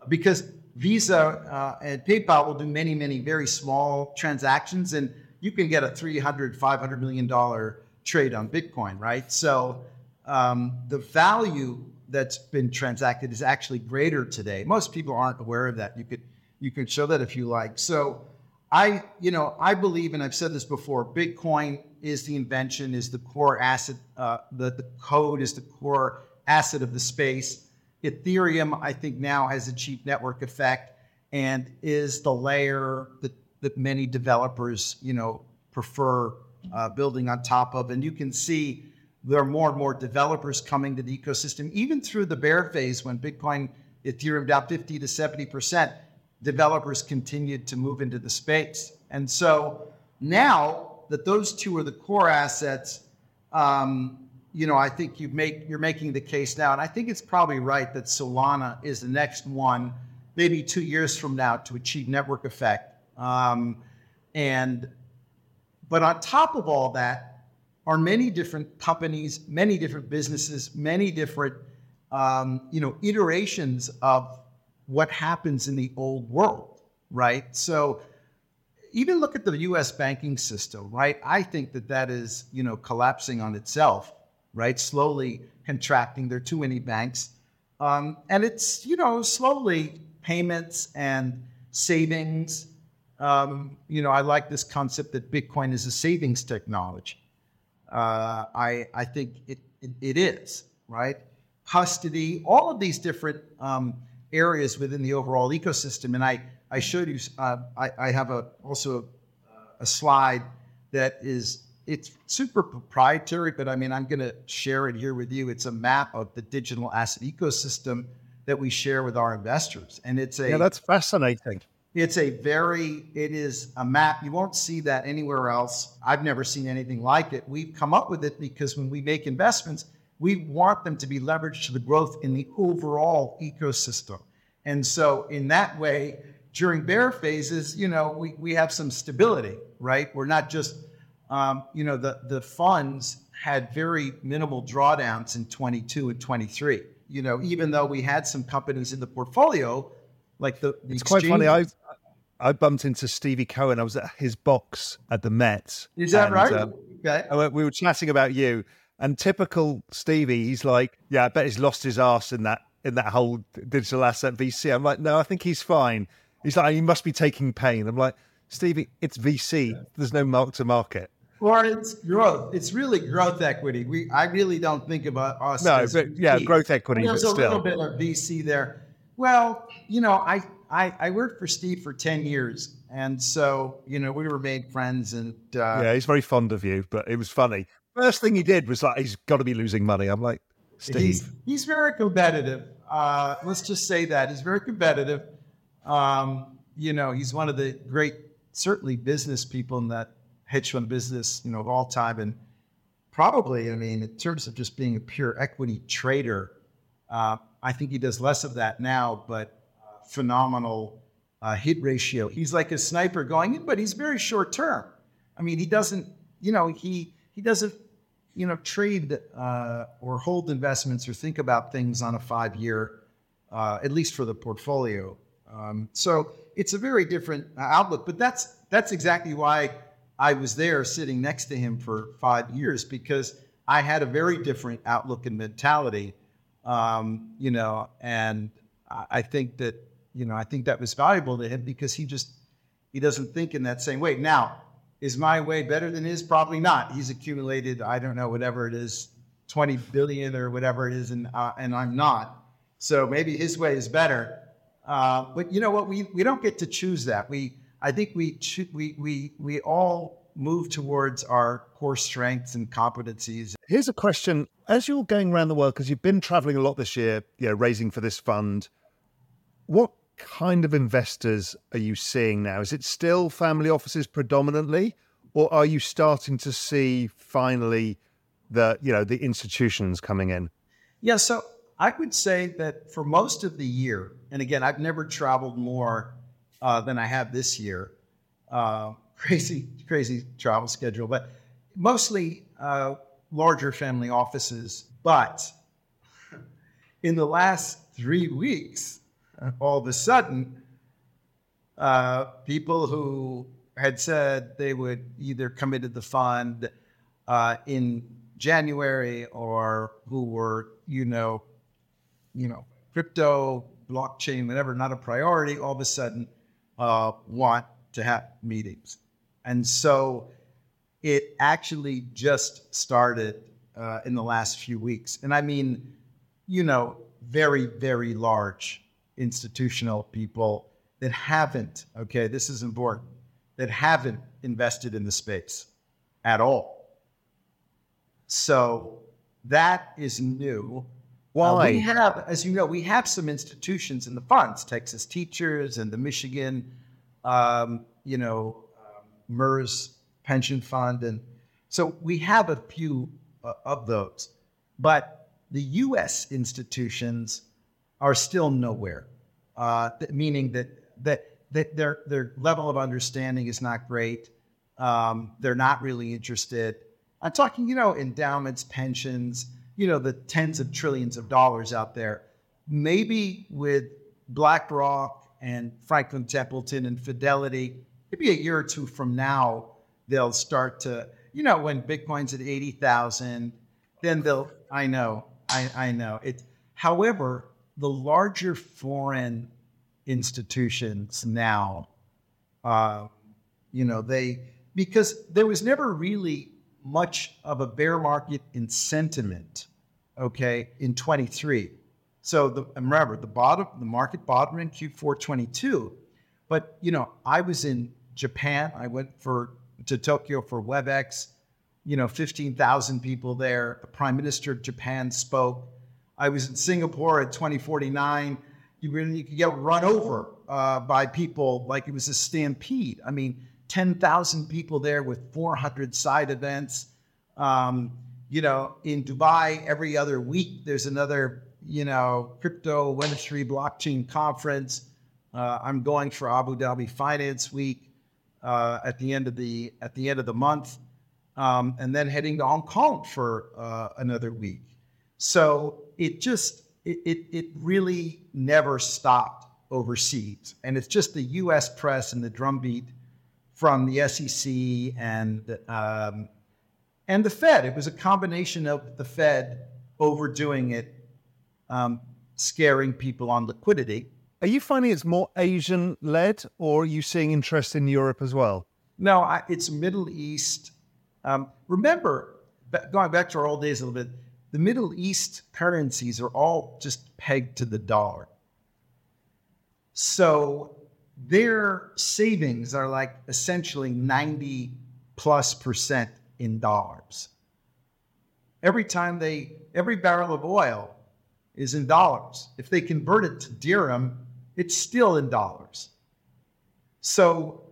because Visa uh, and PayPal will do many, many very small transactions, and you can get a three hundred, five hundred million dollars trade on Bitcoin, right? So um, the value that's been transacted is actually greater today. Most people aren't aware of that. You could you could show that if you like. So I, you know, I believe, and I've said this before, Bitcoin is the invention, is the core asset, uh, the, the code is the core asset of the space. Ethereum, I think, now has a cheap network effect and is the layer that, that many developers, you know, prefer uh, building on top of. And you can see there are more and more developers coming to the ecosystem, even through the bear phase when Bitcoin, Ethereum down fifty to seventy percent, developers continued to move into the space. And so now that those two are the core assets, um, you know, I think you make, you're making the case now, and I think it's probably right that Solana is the next one, maybe two years from now, to achieve network effect. Um, and but on top of all that are many different companies, many different businesses, many different, um, you know, iterations of what happens in the old world, right? So even look at the U S banking system, right? I think that that is, you know, collapsing on itself, right? Slowly contracting. There are too many banks. Um, and it's, you know, slowly payments and savings. Um, you know, I like this concept that Bitcoin is a savings technology. Uh, I I think it, it it is, right? Custody, all of these different um, areas within the overall ecosystem. And I I showed you. Uh, I I have a also a, a slide that is it's super proprietary, but I mean I'm going to share it here with you. It's a map of the digital asset ecosystem that we share with our investors, and it's a yeah. That's fascinating. It's a very, it is a map. You won't see that anywhere else. I've never seen anything like it. We've come up with it because when we make investments, we want them to be leveraged to the growth in the overall ecosystem. And so in that way, during bear phases, you know, we, we have some stability, right? We're not just, um, you know, the, the funds had very minimal drawdowns in twenty-two and twenty-three, you know, even though we had some companies in the portfolio. Like the, the it's exchange. Quite funny. I I bumped into Stevie Cohen. I was at his box at the Met. Is that and, right? Um, okay. We were chatting about you, and typical Stevie, he's like, "Yeah, I bet he's lost his ass in that in that whole digital asset V C." I'm like, "No, I think he's fine." He's like, "You must be taking pain." I'm like, "Stevie, it's V C. There's no mark to market." Or it's growth. It's really growth equity. We I really don't think about us. No, as but V C. Yeah, growth equity. There's but a still. little bit of V C there. Well, you know, I, I, I worked for Steve for ten years. And so, you know, we remained friends. And uh, yeah, he's very fond of you, but it was funny. First thing he did was like, he's got to be losing money. I'm like, Steve. He's, he's very competitive. Uh, let's just say that. He's very competitive. Um, you know, he's one of the great, certainly business people in that hedge fund business, you know, of all time. And probably, I mean, in terms of just being a pure equity trader, uh, I think he does less of that now, but uh, phenomenal uh, hit ratio. He's like a sniper going in, but he's very short term. I mean, he doesn't, you know, he he doesn't, you know, trade uh, or hold investments or think about things on a five year, uh, at least for the portfolio. Um, so it's a very different outlook. But that's that's exactly why I was there, sitting next to him for five years, because I had a very different outlook and mentality. Um, you know, and I think that, you know, I think that was valuable to him because he just, he doesn't think in that same way. Now, is my way better than his? Probably not. He's accumulated, I don't know, whatever it is, twenty billion or whatever it is. And, uh, and I'm not. So maybe his way is better. Uh, but you know what? We, we don't get to choose that. We, I think we, cho- we, we, we all move towards our core strengths and competencies. Here's a question. As you're going around the world, because you've been traveling a lot this year, you know, raising for this fund, what kind of investors are you seeing now? Is it still family offices predominantly, or are you starting to see finally the, you know, the institutions coming in? Yeah, so I would say that for most of the year, and again, I've never traveled more uh, than I have this year. Uh, crazy, crazy travel schedule, but mostly uh, larger family offices. But in the last three weeks, all of a sudden, uh, people who had said they would either come into the fund uh, in January or who were, you know, you know, crypto, blockchain, whatever, not a priority, all of a sudden uh, want to have meetings. And so it actually just started uh, in the last few weeks. And I mean, you know, very, very large institutional people that haven't, okay, this is important, that haven't invested in the space at all. So that is new. Why? Uh, we have, as you know, we have some institutions in the funds, Texas Teachers and the Michigan, um, you know, um, MERS pension fund. And so we have a few uh, of those, but the U S institutions are still nowhere, uh, th- meaning that, that that their their level of understanding is not great. Um, they're not really interested. I'm talking, you know, endowments, pensions, you know, the tens of trillions of dollars out there. Maybe with BlackRock and Franklin Templeton and Fidelity, maybe a year or two from now, they'll start to, you know, when Bitcoin's at eighty thousand, then they'll, I know, I, I know it. However, the larger foreign institutions now, uh, you know, they, because there was never really much of a bear market in sentiment, okay, in twenty-three. So the, and remember, the bottom, the market bottom in Q four twenty-two. But, you know, I was in Japan. I went for to Tokyo for WebEx, you know, fifteen thousand people there. The Prime Minister of Japan spoke. I was in Singapore at twenty forty-nine. You really you could get run over uh, by people like it was a stampede. I mean, ten thousand people there with four hundred side events. Um, you know, in Dubai, every other week, there's another, you know, crypto, Web three blockchain conference. Uh, I'm going for Abu Dhabi Finance Week uh, at the end of the at the end of the month, um, and then heading to Hong Kong for uh, another week. So it just it, it it really never stopped overseas, and it's just the U S press and the drumbeat from the S E C and um, and the Fed. It was a combination of the Fed overdoing it, um, scaring people on liquidity. Are you finding it's more Asian-led, or are you seeing interest in Europe as well? No, I, it's Middle East. Um, remember, going back to our old days a little bit, the Middle East currencies are all just pegged to the dollar. So their savings are like essentially ninety plus percent in dollars. Every time they, every barrel of oil is in dollars. If they convert it to dirham, it's still in dollars. So,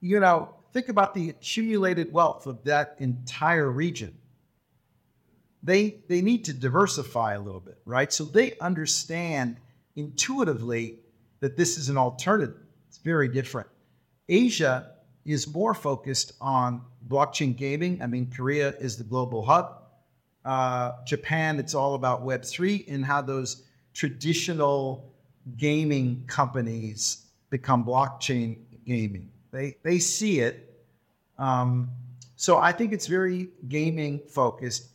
you know, think about the accumulated wealth of that entire region. They they need to diversify a little bit, right? So they understand intuitively that this is an alternative. It's very different. Asia is more focused on blockchain gaming. I mean, Korea is the global hub. Uh, Japan, it's all about Web three and how those traditional gaming companies become blockchain gaming. They they see it. Um, so I think it's very gaming focused.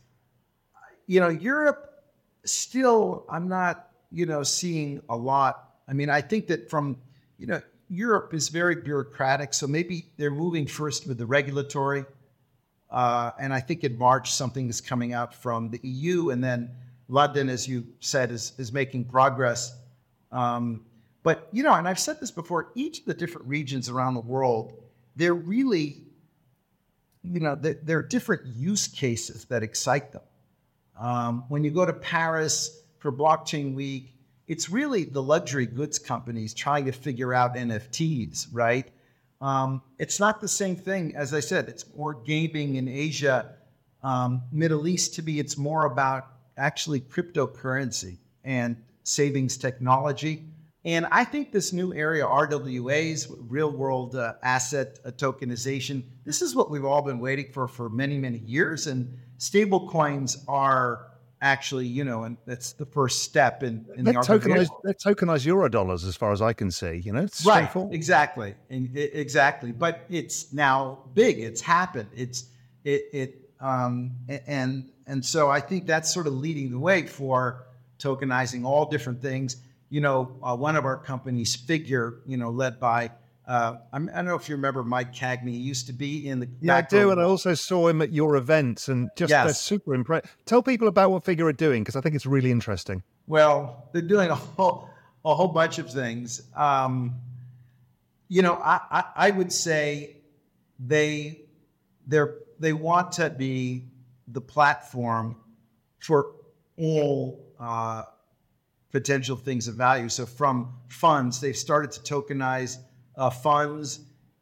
You know, Europe still, I'm not, you know, seeing a lot. I mean, I think that from, you know, Europe is very bureaucratic. So maybe they're moving first with the regulatory. Uh, and I think in March, something is coming out from the E U. And then London, as you said, is, is making progress. Um, but, you know, and I've said this before, each of the different regions around the world, they're really, you know, they're, they're different use cases that excite them. Um, when you go to Paris for Blockchain Week, it's really the luxury goods companies trying to figure out N F Ts, right? Um, it's not the same thing, as I said, it's more gaming in Asia, um, Middle East to me, it's more about actually cryptocurrency and savings technology. And I think this new area, R W As, real world uh, asset uh, tokenization, this is what we've all been waiting for for many, many years. And stable coins are actually, you know, and that's the first step in, in the tokenized, they're tokenized euro dollars as far as I can see, you know, it's right, exactly, and, exactly. But it's now big. It's happened. It's it it um and and so I think that's sort of leading the way for tokenizing all different things. You know, uh, one of our companies, Figure, you know, led by. Uh, I don't know if you remember Mike Cagney. He used to be in the yeah, I do, and I also saw him at your events, and just yes. They're super impressive. Tell people about what Figure are doing because I think it's really interesting. Well, they're doing a whole a whole bunch of things. Um, you know, I, I, I would say they they they want to be the platform for all uh, potential things of value. So from funds, they've started to tokenize. Uh, funds,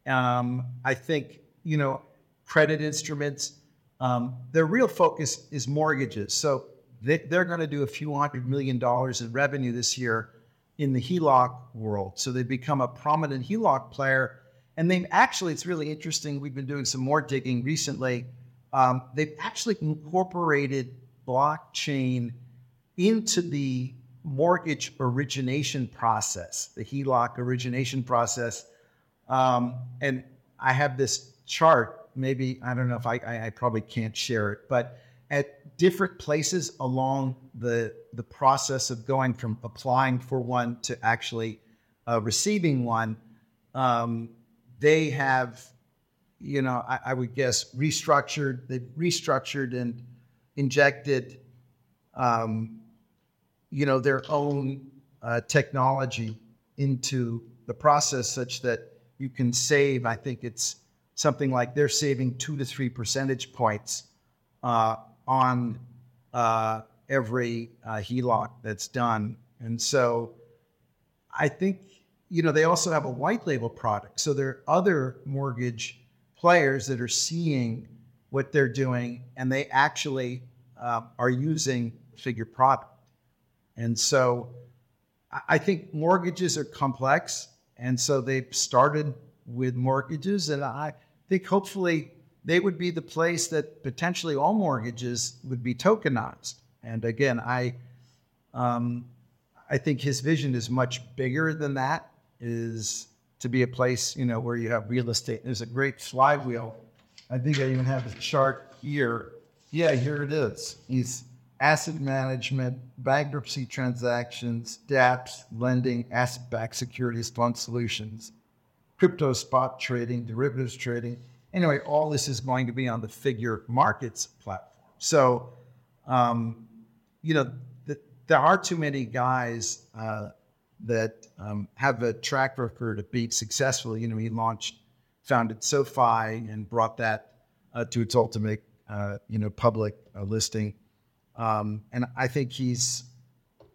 um, I think, you know, credit instruments, um, their real focus is mortgages. So they, they're going to do a few hundred million dollars in revenue this year in the HELOC world. So they become a prominent HELOC player. And they actually, it's really interesting. We've been doing some more digging recently. Um, they've actually incorporated blockchain into the mortgage origination process, the HELOC origination process. Um, and I have this chart, maybe, I don't know if I, I, I probably can't share it, but at different places along the, the process of going from applying for one to actually uh, receiving one, um, they have, you know, I, I would guess restructured. They've restructured and injected, um, you know, their own uh, technology into the process such that you can save, I think it's something like they're saving two to three percentage points uh, on uh, every uh, H E L O C that's done. And so I think, you know, they also have a white label product. So there are other mortgage players that are seeing what they're doing, and they actually uh, are using Figure product. And so I think mortgages are complex. And so they started with mortgages. And I think hopefully they would be the place that potentially all mortgages would be tokenized. And again, I um, I think his vision is much bigger than that, is to be a place, you know, where you have real estate. There's a great flywheel. I think I even have the chart here. Yeah, here it is. He's asset management, bankruptcy transactions, dApps, lending, asset-backed securities, fund solutions, crypto spot trading, derivatives trading. Anyway, all this is going to be on the Figure Markets platform. So, um, you know, th- there are too many guys uh, that um, have a track record of being successful. You know, he launched, founded SoFi and brought that uh, to its ultimate, uh, you know, public uh, listing. Um, and I think he's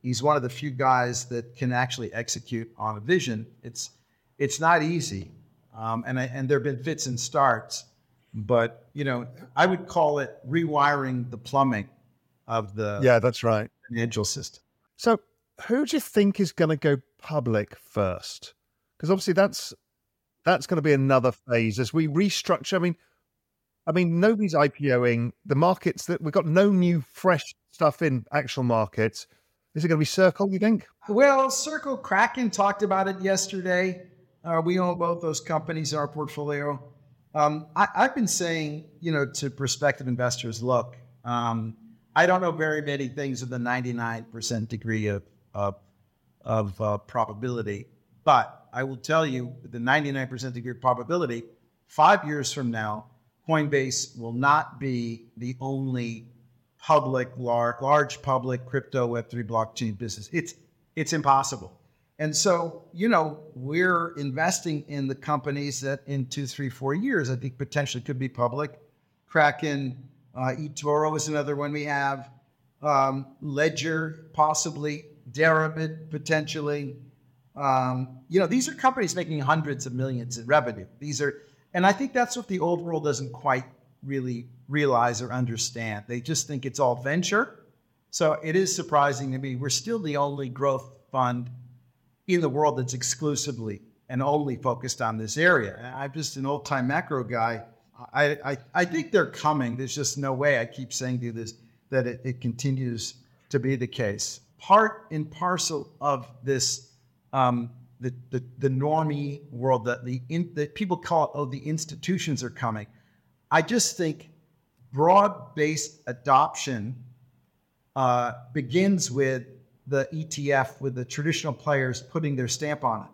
he's one of the few guys that can actually execute on a vision. It's it's not easy, um, and I, and there have been fits and starts, but you know I would call it rewiring the plumbing of the yeah that's right financial system. So who do you think is going to go public first? Because obviously that's that's going to be another phase as we restructure. I mean. I mean, nobody's IPOing the markets. That we've got no new fresh stuff in actual markets. Is it going to be Circle, you think? Well, Circle, Kraken talked about it yesterday. Uh, we own both those companies in our portfolio. Um, I, I've been saying, you know, to prospective investors, look, um, I don't know very many things with a ninety-nine percent degree of of, of uh, probability, but I will tell you the ninety-nine percent degree of probability, five years from now, Coinbase will not be the only public, large, large public crypto Web three blockchain business. It's it's impossible. And so, you know, we're investing in the companies that in two, three, four years, I think potentially could be public. Kraken, uh, eToro is another one we have. Um, Ledger, possibly. Deribit, potentially. Um, you know, these are companies making hundreds of millions in revenue. These are... And I think that's what the old world doesn't quite really realize or understand. They just think it's all venture. So it is surprising to me. We're still the only growth fund in the world that's exclusively and only focused on this area. I'm just an old-time macro guy. I I, I think they're coming. There's just no way, I keep saying to you this, that it, it continues to be the case. Part and parcel of this um The, the the normie world that the in, that people call it, oh, the institutions are coming. I just think broad-based adoption uh, begins with the E T F, with the traditional players putting their stamp on it.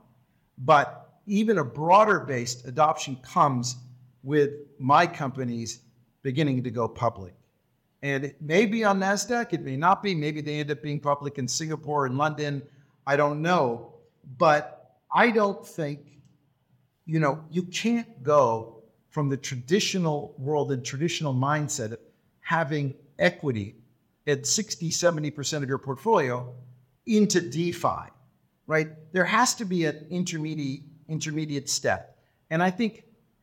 But even a broader-based adoption comes with my companies beginning to go public. And it may be on NASDAQ, it may not be. Maybe they end up being public in Singapore and London. I don't know. But I don't think, you know, you can't go from the traditional world and traditional mindset of having equity at sixty, seventy percent of your portfolio into DeFi, right? There has to be an intermediate intermediate step. And I think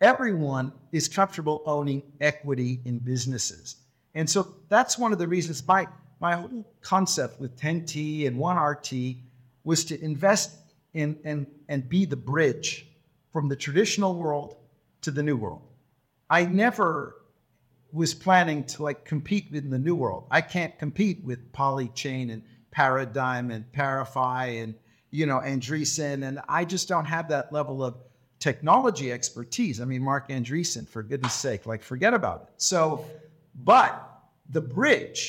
everyone is comfortable owning equity in businesses. And so that's one of the reasons my, my whole concept with ten T and one R T was to invest And, and and be the bridge from the traditional world to the new world. I never was planning to like compete with the new world. I can't compete with Polychain and Paradigm and Parify and, you know, Andreessen. And I just don't have that level of technology expertise. I mean, Mark Andreessen, for goodness sake, like forget about it. So, but the bridge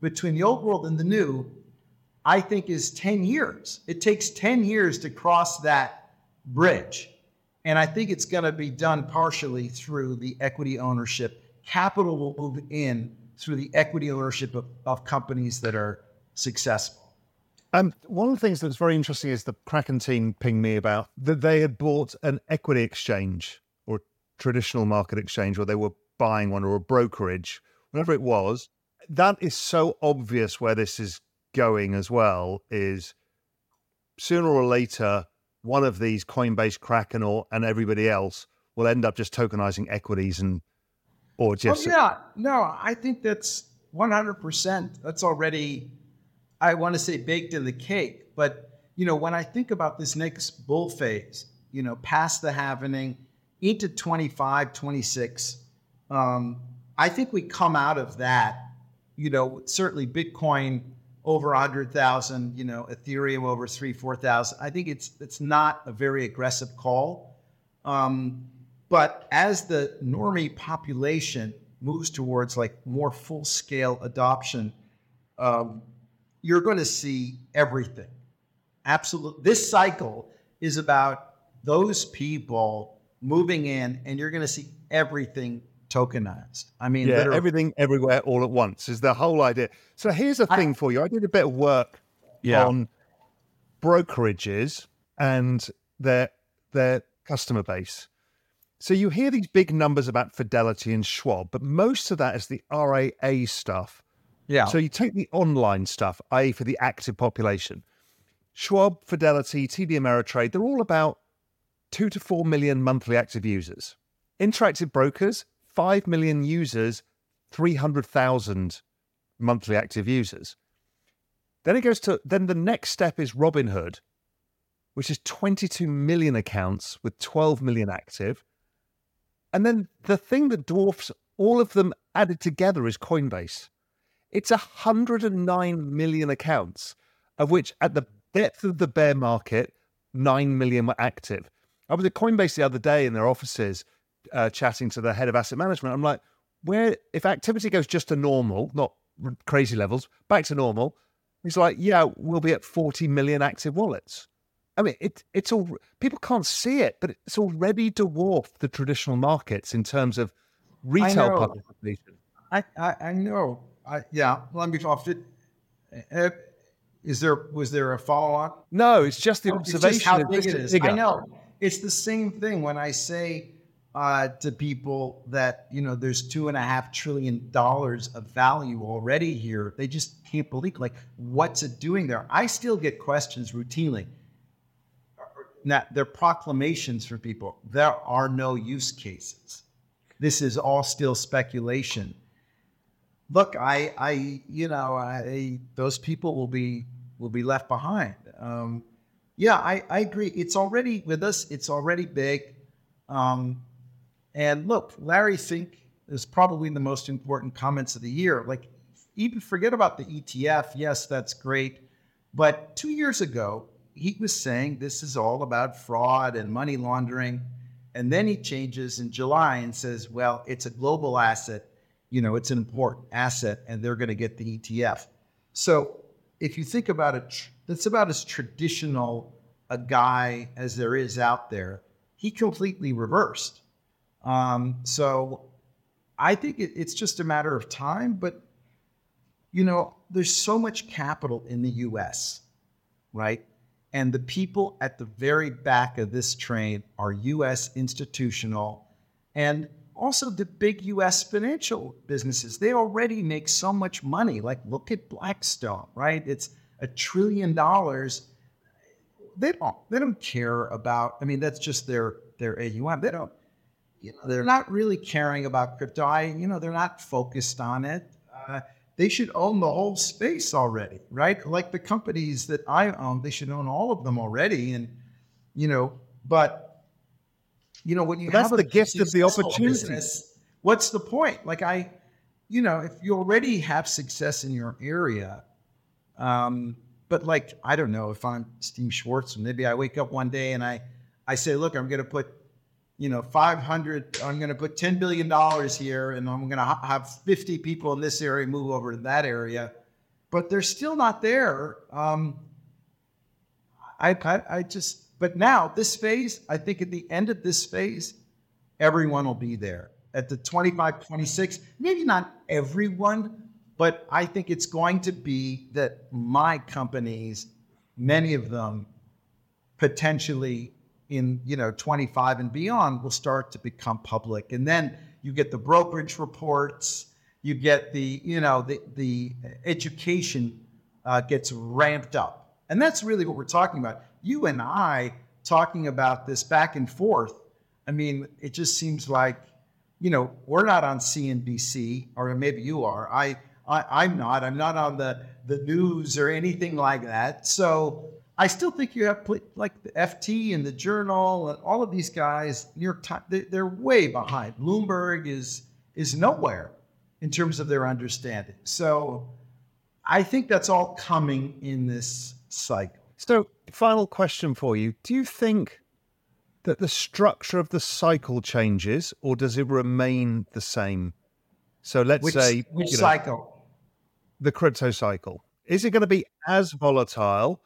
between the old world and the new, I think, is ten years. It takes ten years to cross that bridge. And I think it's going to be done partially through the equity ownership. Capital will move in through the equity ownership of, of companies that are successful. Um, one of the things that's very interesting is the Kraken team pinged me about that they had bought an equity exchange or traditional market exchange, or they were buying one, or a brokerage, whatever it was. That is so obvious where this is going as well, is sooner or later, one of these Coinbase, Kraken, or and everybody else will end up just tokenizing equities and or just. Oh, yeah, no, I think that's one hundred percent. That's already, I want to say, baked in the cake. But, you know, when I think about this next bull phase, you know, past the halvening into twenty-five, twenty-six, um, I think we come out of that, you know, certainly Bitcoin over one hundred thousand, you know, Ethereum over three, four thousand. I think it's it's not a very aggressive call. Um, but as the normie population moves towards like more full-scale adoption, um, you're going to see everything. Absolutely. This cycle is about those people moving in, and you're going to see everything tokenized. I mean, yeah, literally. Everything everywhere all at once is the whole idea. So here's a thing I, for you. I did a bit of work yeah. on brokerages and their their customer base. So you hear these big numbers about Fidelity and Schwab, but most of that is the R A A stuff. Yeah. So you take the online stuff, that is for the active population. Schwab, Fidelity, T D Ameritrade, they're all about two to four million monthly active users. Interactive brokers, five million users, three hundred thousand monthly active users. Then it goes to, then the next step is Robinhood, which is twenty-two million accounts with twelve million active. And then the thing that dwarfs all of them added together is Coinbase. It's one hundred nine million accounts, of which at the depth of the bear market, nine million were active. I was at Coinbase the other day in their offices, Uh, chatting to the head of asset management. I'm like, where if activity goes just to normal, not r- crazy levels, back to normal, he's like, yeah, we'll be at forty million active wallets. I mean, it it's all, people can't see it, but it's already dwarfed the traditional markets in terms of retail participation. I, I I know. I yeah. Let me off it. Is there was there a follow on? No, it's just the oh, observation. It's just how big it is. Bigger. I know. It's the same thing when I say. Uh, to people that, you know, there's two and a half trillion dollars of value already here. They just can't believe, like, what's it doing there? I still get questions routinely. Now, they're proclamations for people. There are no use cases. This is all still speculation. Look, I, I you know, I, those people will be will be left behind. Um, yeah, I, I agree. It's already with us. It's already big. Um, And look, Larry Fink is probably the most important comments of the year. Like, even forget about the E T F. Yes, that's great. But two years ago, he was saying this is all about fraud and money laundering. And then he changes in July and says, well, it's a global asset. You know, it's an important asset, and they're going to get the E T F. So if you think about it, that's about as traditional a guy as there is out there. He completely reversed. Um, so I think it, it's just a matter of time, but you know, there's so much capital in the U S, right? And the people at the very back of this train are U S institutional and also the big U S financial businesses. They already make so much money. Like, look at Blackstone, right? It's a trillion dollars. They don't, they don't care about, I mean, that's just their, their A U M. They don't. You know, they're not really caring about crypto. I, you know, they're not focused on it. Uh, they should own the whole space already, right? Like the companies that I own, they should own all of them already. And, you know, but, you know, when you but have that's a the gift of the opportunity, what's the point? Like I, you know, if you already have success in your area, um, but like, I don't know if I'm Steve Schwartz, and maybe I wake up one day and I, I say, look, I'm going to put, you know, five hundred, I'm going to put ten billion dollars here, and I'm going to ha- have fifty people in this area move over to that area, but they're still not there. Um, I, I, I just, But now this phase, I think at the end of this phase, everyone will be there. At the twenty-five, twenty-six, maybe not everyone, but I think it's going to be that my companies, many of them potentially in, you know, twenty-five and beyond will start to become public. And then you get the brokerage reports, you get the, you know, the, the education uh, gets ramped up. And that's really what we're talking about. You and I talking about this back and forth. I mean, it just seems like, you know, we're not on C N B C, or maybe you are. I, I, I'm not. I'm not on the, the news or anything like that. So I still think you have like the F T and the Journal and all of these guys, New York Times, they're way behind. Bloomberg is is nowhere in terms of their understanding. So I think that's all coming in this cycle. So final question for you. Do you think that the structure of the cycle changes, or does it remain the same? So let's which, say which you know, cycle? The crypto cycle. Is it going to be as volatile,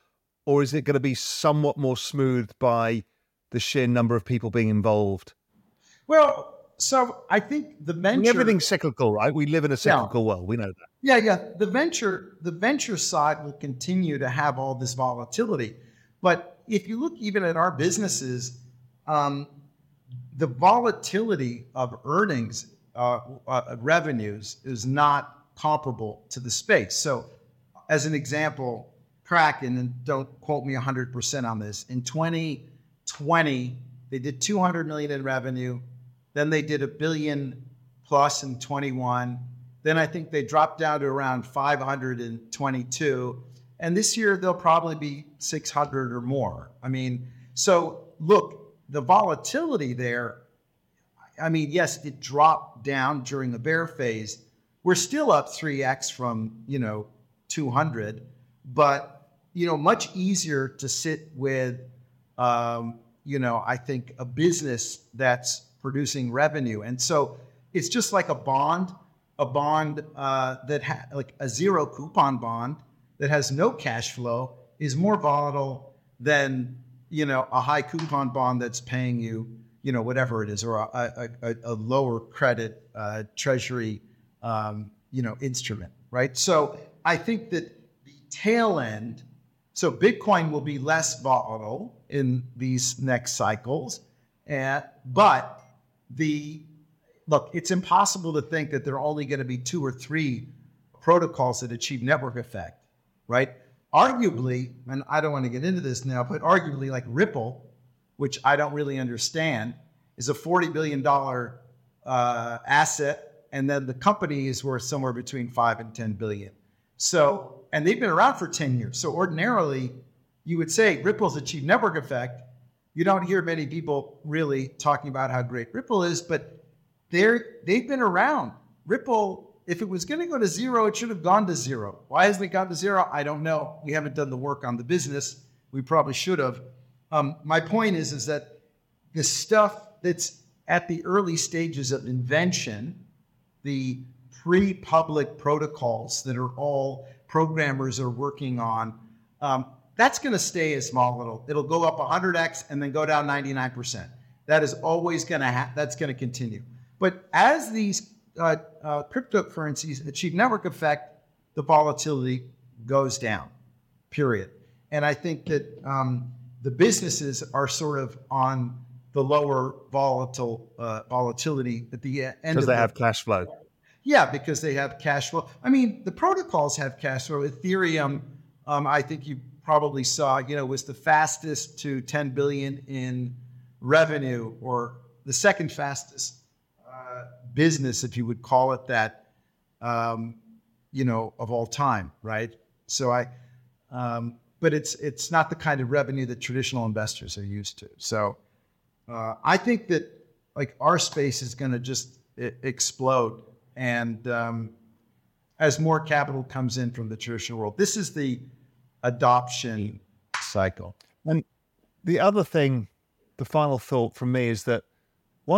or is it going to be somewhat more smoothed by the sheer number of people being involved? Well, so I think the venture... Everything's cyclical, right? We live in a cyclical yeah. world. We know that. Yeah, yeah. The venture, the venture side will continue to have all this volatility. But if you look even at our businesses... Um, the volatility of earnings, uh, uh, revenues is not comparable to the space. So as an example, Kraken, and don't quote me one hundred percent on this, in twenty twenty, they did two hundred million in revenue. Then they did a billion plus in twenty-one. Then I think they dropped down to around five hundred in twenty-two. And this year they'll probably be six hundred or more. I mean, so look, the volatility there, I mean, yes, it dropped down during the bear phase. We're still up three x from, you know, two hundred, but, you know, much easier to sit with, um, you know, I think a business that's producing revenue. And so it's just like a bond, a bond uh, that ha- like a zero coupon bond that has no cash flow is more volatile than, you know, a high coupon bond that's paying you, you know, whatever it is, or a, a, a lower credit uh, treasury, um, you know, instrument, right? So I think that the tail end, so Bitcoin will be less volatile in these next cycles. And, but the, look, it's impossible to think that there are only going to be two or three protocols that achieve network effect, right? Arguably, and I don't want to get into this now, but arguably like Ripple, which I don't really understand, is a forty billion dollars uh, asset. And then the company is worth somewhere between five and ten billion. So, and they've been around for ten years. So ordinarily you would say Ripple's achieved network effect. You don't hear many people really talking about how great Ripple is, but they're, they've been around. Ripple, if it was going to go to zero, it should have gone to zero. Why hasn't it gone to zero? I don't know. We haven't done the work on the business. We probably should have. Um, my point is, is that the stuff that's at the early stages of invention, the pre-public protocols that are all programmers are working on, um, that's going to stay as volatile. It'll go up one hundred x and then go down ninety-nine percent. That is always going to happen. That's going to continue. But as these Uh, uh, cryptocurrencies achieve network effect, the volatility goes down, period. And I think that um, the businesses are sort of on the lower volatile uh, volatility at the end. Because they the, have cash flow. Yeah, because they have cash flow. I mean, the protocols have cash flow. Ethereum, um, I think you probably saw, you know, was the fastest to ten billion in revenue, or the second fastest business, if you would call it that, um, you know, of all time, right? So I, um, but it's it's not the kind of revenue that traditional investors are used to. So uh, I think that like our space is going to just I- explode, and um, as more capital comes in from the traditional world, this is the adoption cycle. And the other thing, the final thought from me is that.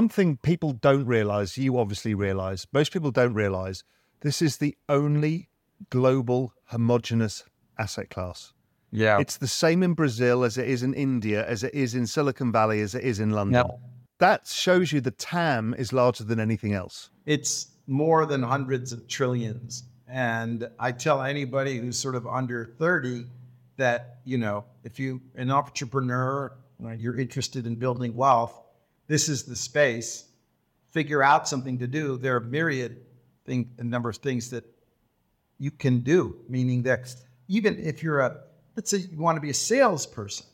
One thing people don't realize, you obviously realize, most people don't realize, this is the only global homogenous asset class. Yeah. It's the same in Brazil as it is in India, as it is in Silicon Valley, as it is in London. Yep. That shows you the T A M is larger than anything else. It's more than hundreds of trillions. And I tell anybody who's sort of under thirty that, you know, if you're an entrepreneur, you're interested in building wealth, this is the space. Figure out something to do. There are myriad thing, a number of things that you can do, meaning that even if you're a, let's say you want to be a salesperson,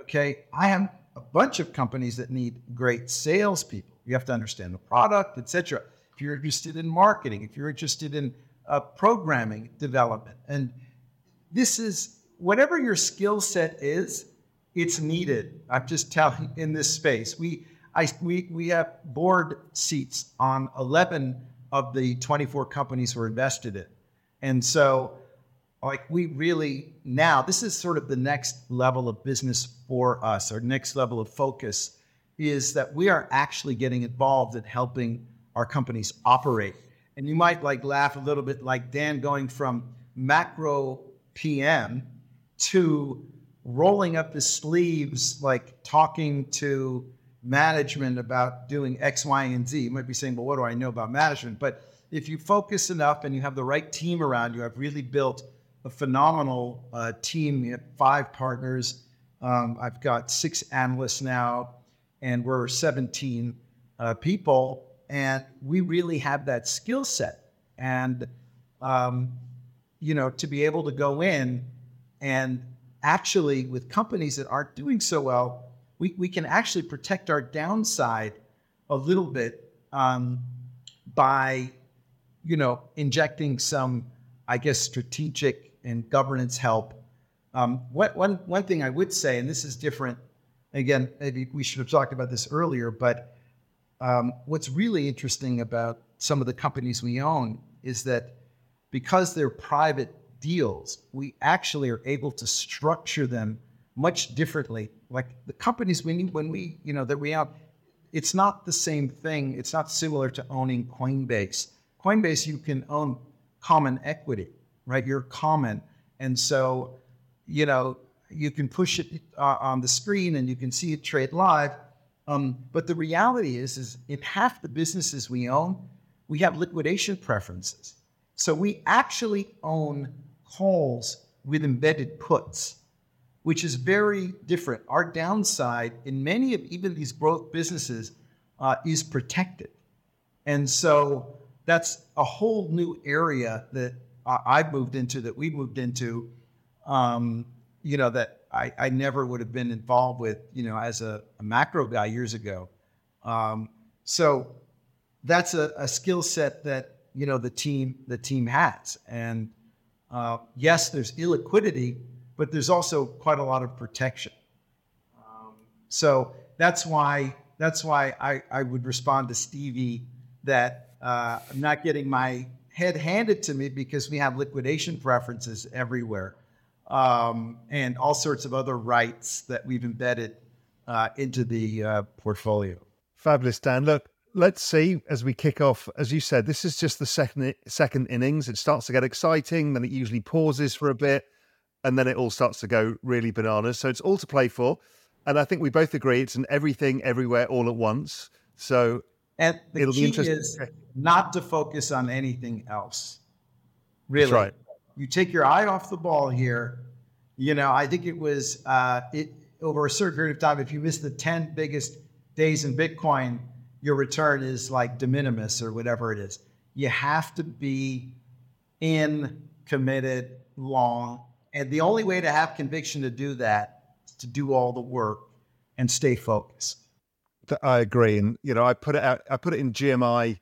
okay? I have a bunch of companies that need great salespeople. You have to understand the product, et cetera. If you're interested in marketing, if you're interested in uh, programming development, and this is, whatever your skill set is, it's needed. I'm just telling in this space. We I, we we have board seats on eleven of the twenty-four companies we're invested in. And so like we really now, this is sort of the next level of business for us. Our next level of focus is that we are actually getting involved in helping our companies operate. And you might like laugh a little bit, like Dan going from macro P M to rolling up his sleeves, like talking to management about doing X, Y, and Z. You might be saying, well, what do I know about management? But if you focus enough and you have the right team around you, I've really built a phenomenal uh, team. You have five partners. Um, I've got six analysts now, and we're seventeen uh, people. And we really have that skill set. And, um, you know, to be able to go in and actually with companies that aren't doing so well, we, we can actually protect our downside a little bit um, by, you know, injecting some, I guess, strategic and governance help. Um, what, one, one thing I would say, and this is different, again, maybe we should have talked about this earlier, but um, what's really interesting about some of the companies we own is that because they're private deals, we actually are able to structure them much differently. Like the companies we need when we, you know, that we own, it's not the same thing. It's not similar to owning Coinbase. Coinbase, you can own common equity, right? You're common. And so, you know, you can push it uh, on the screen and you can see it trade live. Um, but the reality is, is in half the businesses we own, we have liquidation preferences. So we actually own calls with embedded puts, which is very different. Our downside in many of even these growth businesses uh, is protected. And so that's a whole new area that I've moved into, that we moved into, um, you know, that I, I never would have been involved with, you know, as a, a macro guy years ago. Um, so that's a, a skill set that, you know, the team, the team has. And uh, yes, there's illiquidity, but there's also quite a lot of protection. Um, so that's why that's why I, I would respond to Stevie that uh, I'm not getting my head handed to me because we have liquidation preferences everywhere um, and all sorts of other rights that we've embedded uh, into the uh, portfolio. Fabulous, Dan. Look, let's see as we kick off. As you said, this is just the second second innings. It starts to get exciting, then it usually pauses for a bit, and then it all starts to go really bananas. So it's all to play for. And I think we both agree it's an everything, everywhere, all at once. So and the it'll key be interesting. Is not to focus on anything else. Really. That's right. You take your eye off the ball here. You know, I think it was uh, it over a certain period of time, if you miss the ten biggest days in Bitcoin, your return is like de minimis or whatever it is. You have to be in, committed, long. And the only way to have conviction to do that is to do all the work and stay focused. I agree. And, you know, I put it out, I put it in G M I,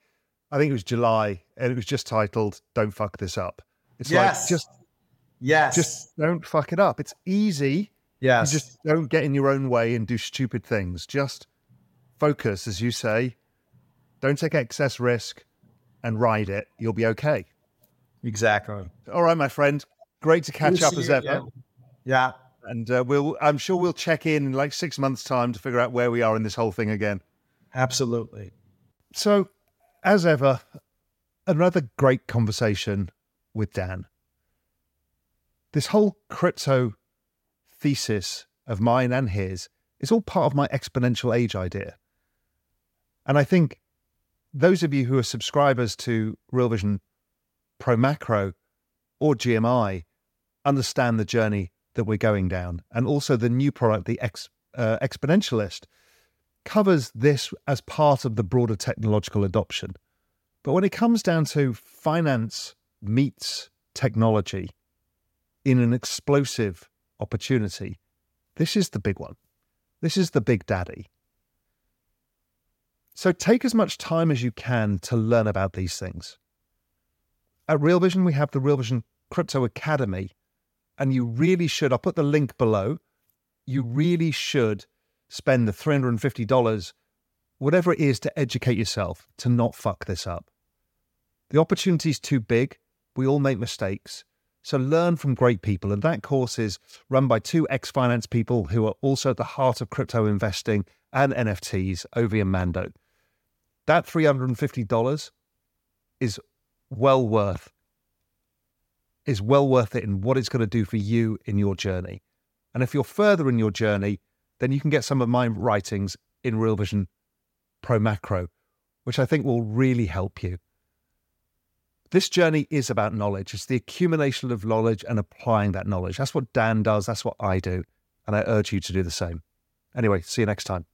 I think it was July, and it was just titled, Don't Fuck This Up. It's yes. like, just, yes. just don't fuck it up. It's easy. Yes. You just don't get in your own way and do stupid things. Just focus, as you say, don't take excess risk and ride it. You'll be okay. Exactly. All right, my friend. Great to catch we'll up as ever. Again. Yeah. And uh, we'll, I'm sure we'll check in in like six months' time to figure out where we are in this whole thing again. Absolutely. So, as ever, another great conversation with Dan. This whole crypto thesis of mine and his, it's all part of my exponential age idea. And I think those of you who are subscribers to Real Vision Pro Macro or G M I understand the journey that we're going down. And also the new product, the X, uh, Exponentialist, covers this as part of the broader technological adoption. But when it comes down to finance meets technology in an explosive opportunity, this is the big one. This is the big daddy. So take as much time as you can to learn about these things. At Real Vision, we have the Real Vision Crypto Academy, and you really should, I'll put the link below, you really should spend the three hundred fifty dollars, whatever it is, to educate yourself, to not fuck this up. The opportunity is too big. We all make mistakes. So learn from great people. And that course is run by two ex-finance people who are also at the heart of crypto investing and N F Ts, Ovi and Mando. That three hundred fifty dollars is well worth, is well worth it in what it's going to do for you in your journey. And if you're further in your journey, then you can get some of my writings in Real Vision Pro Macro, which I think will really help you. This journey is about knowledge. It's the accumulation of knowledge and applying that knowledge. That's what Dan does. That's what I do. And I urge you to do the same. Anyway, see you next time.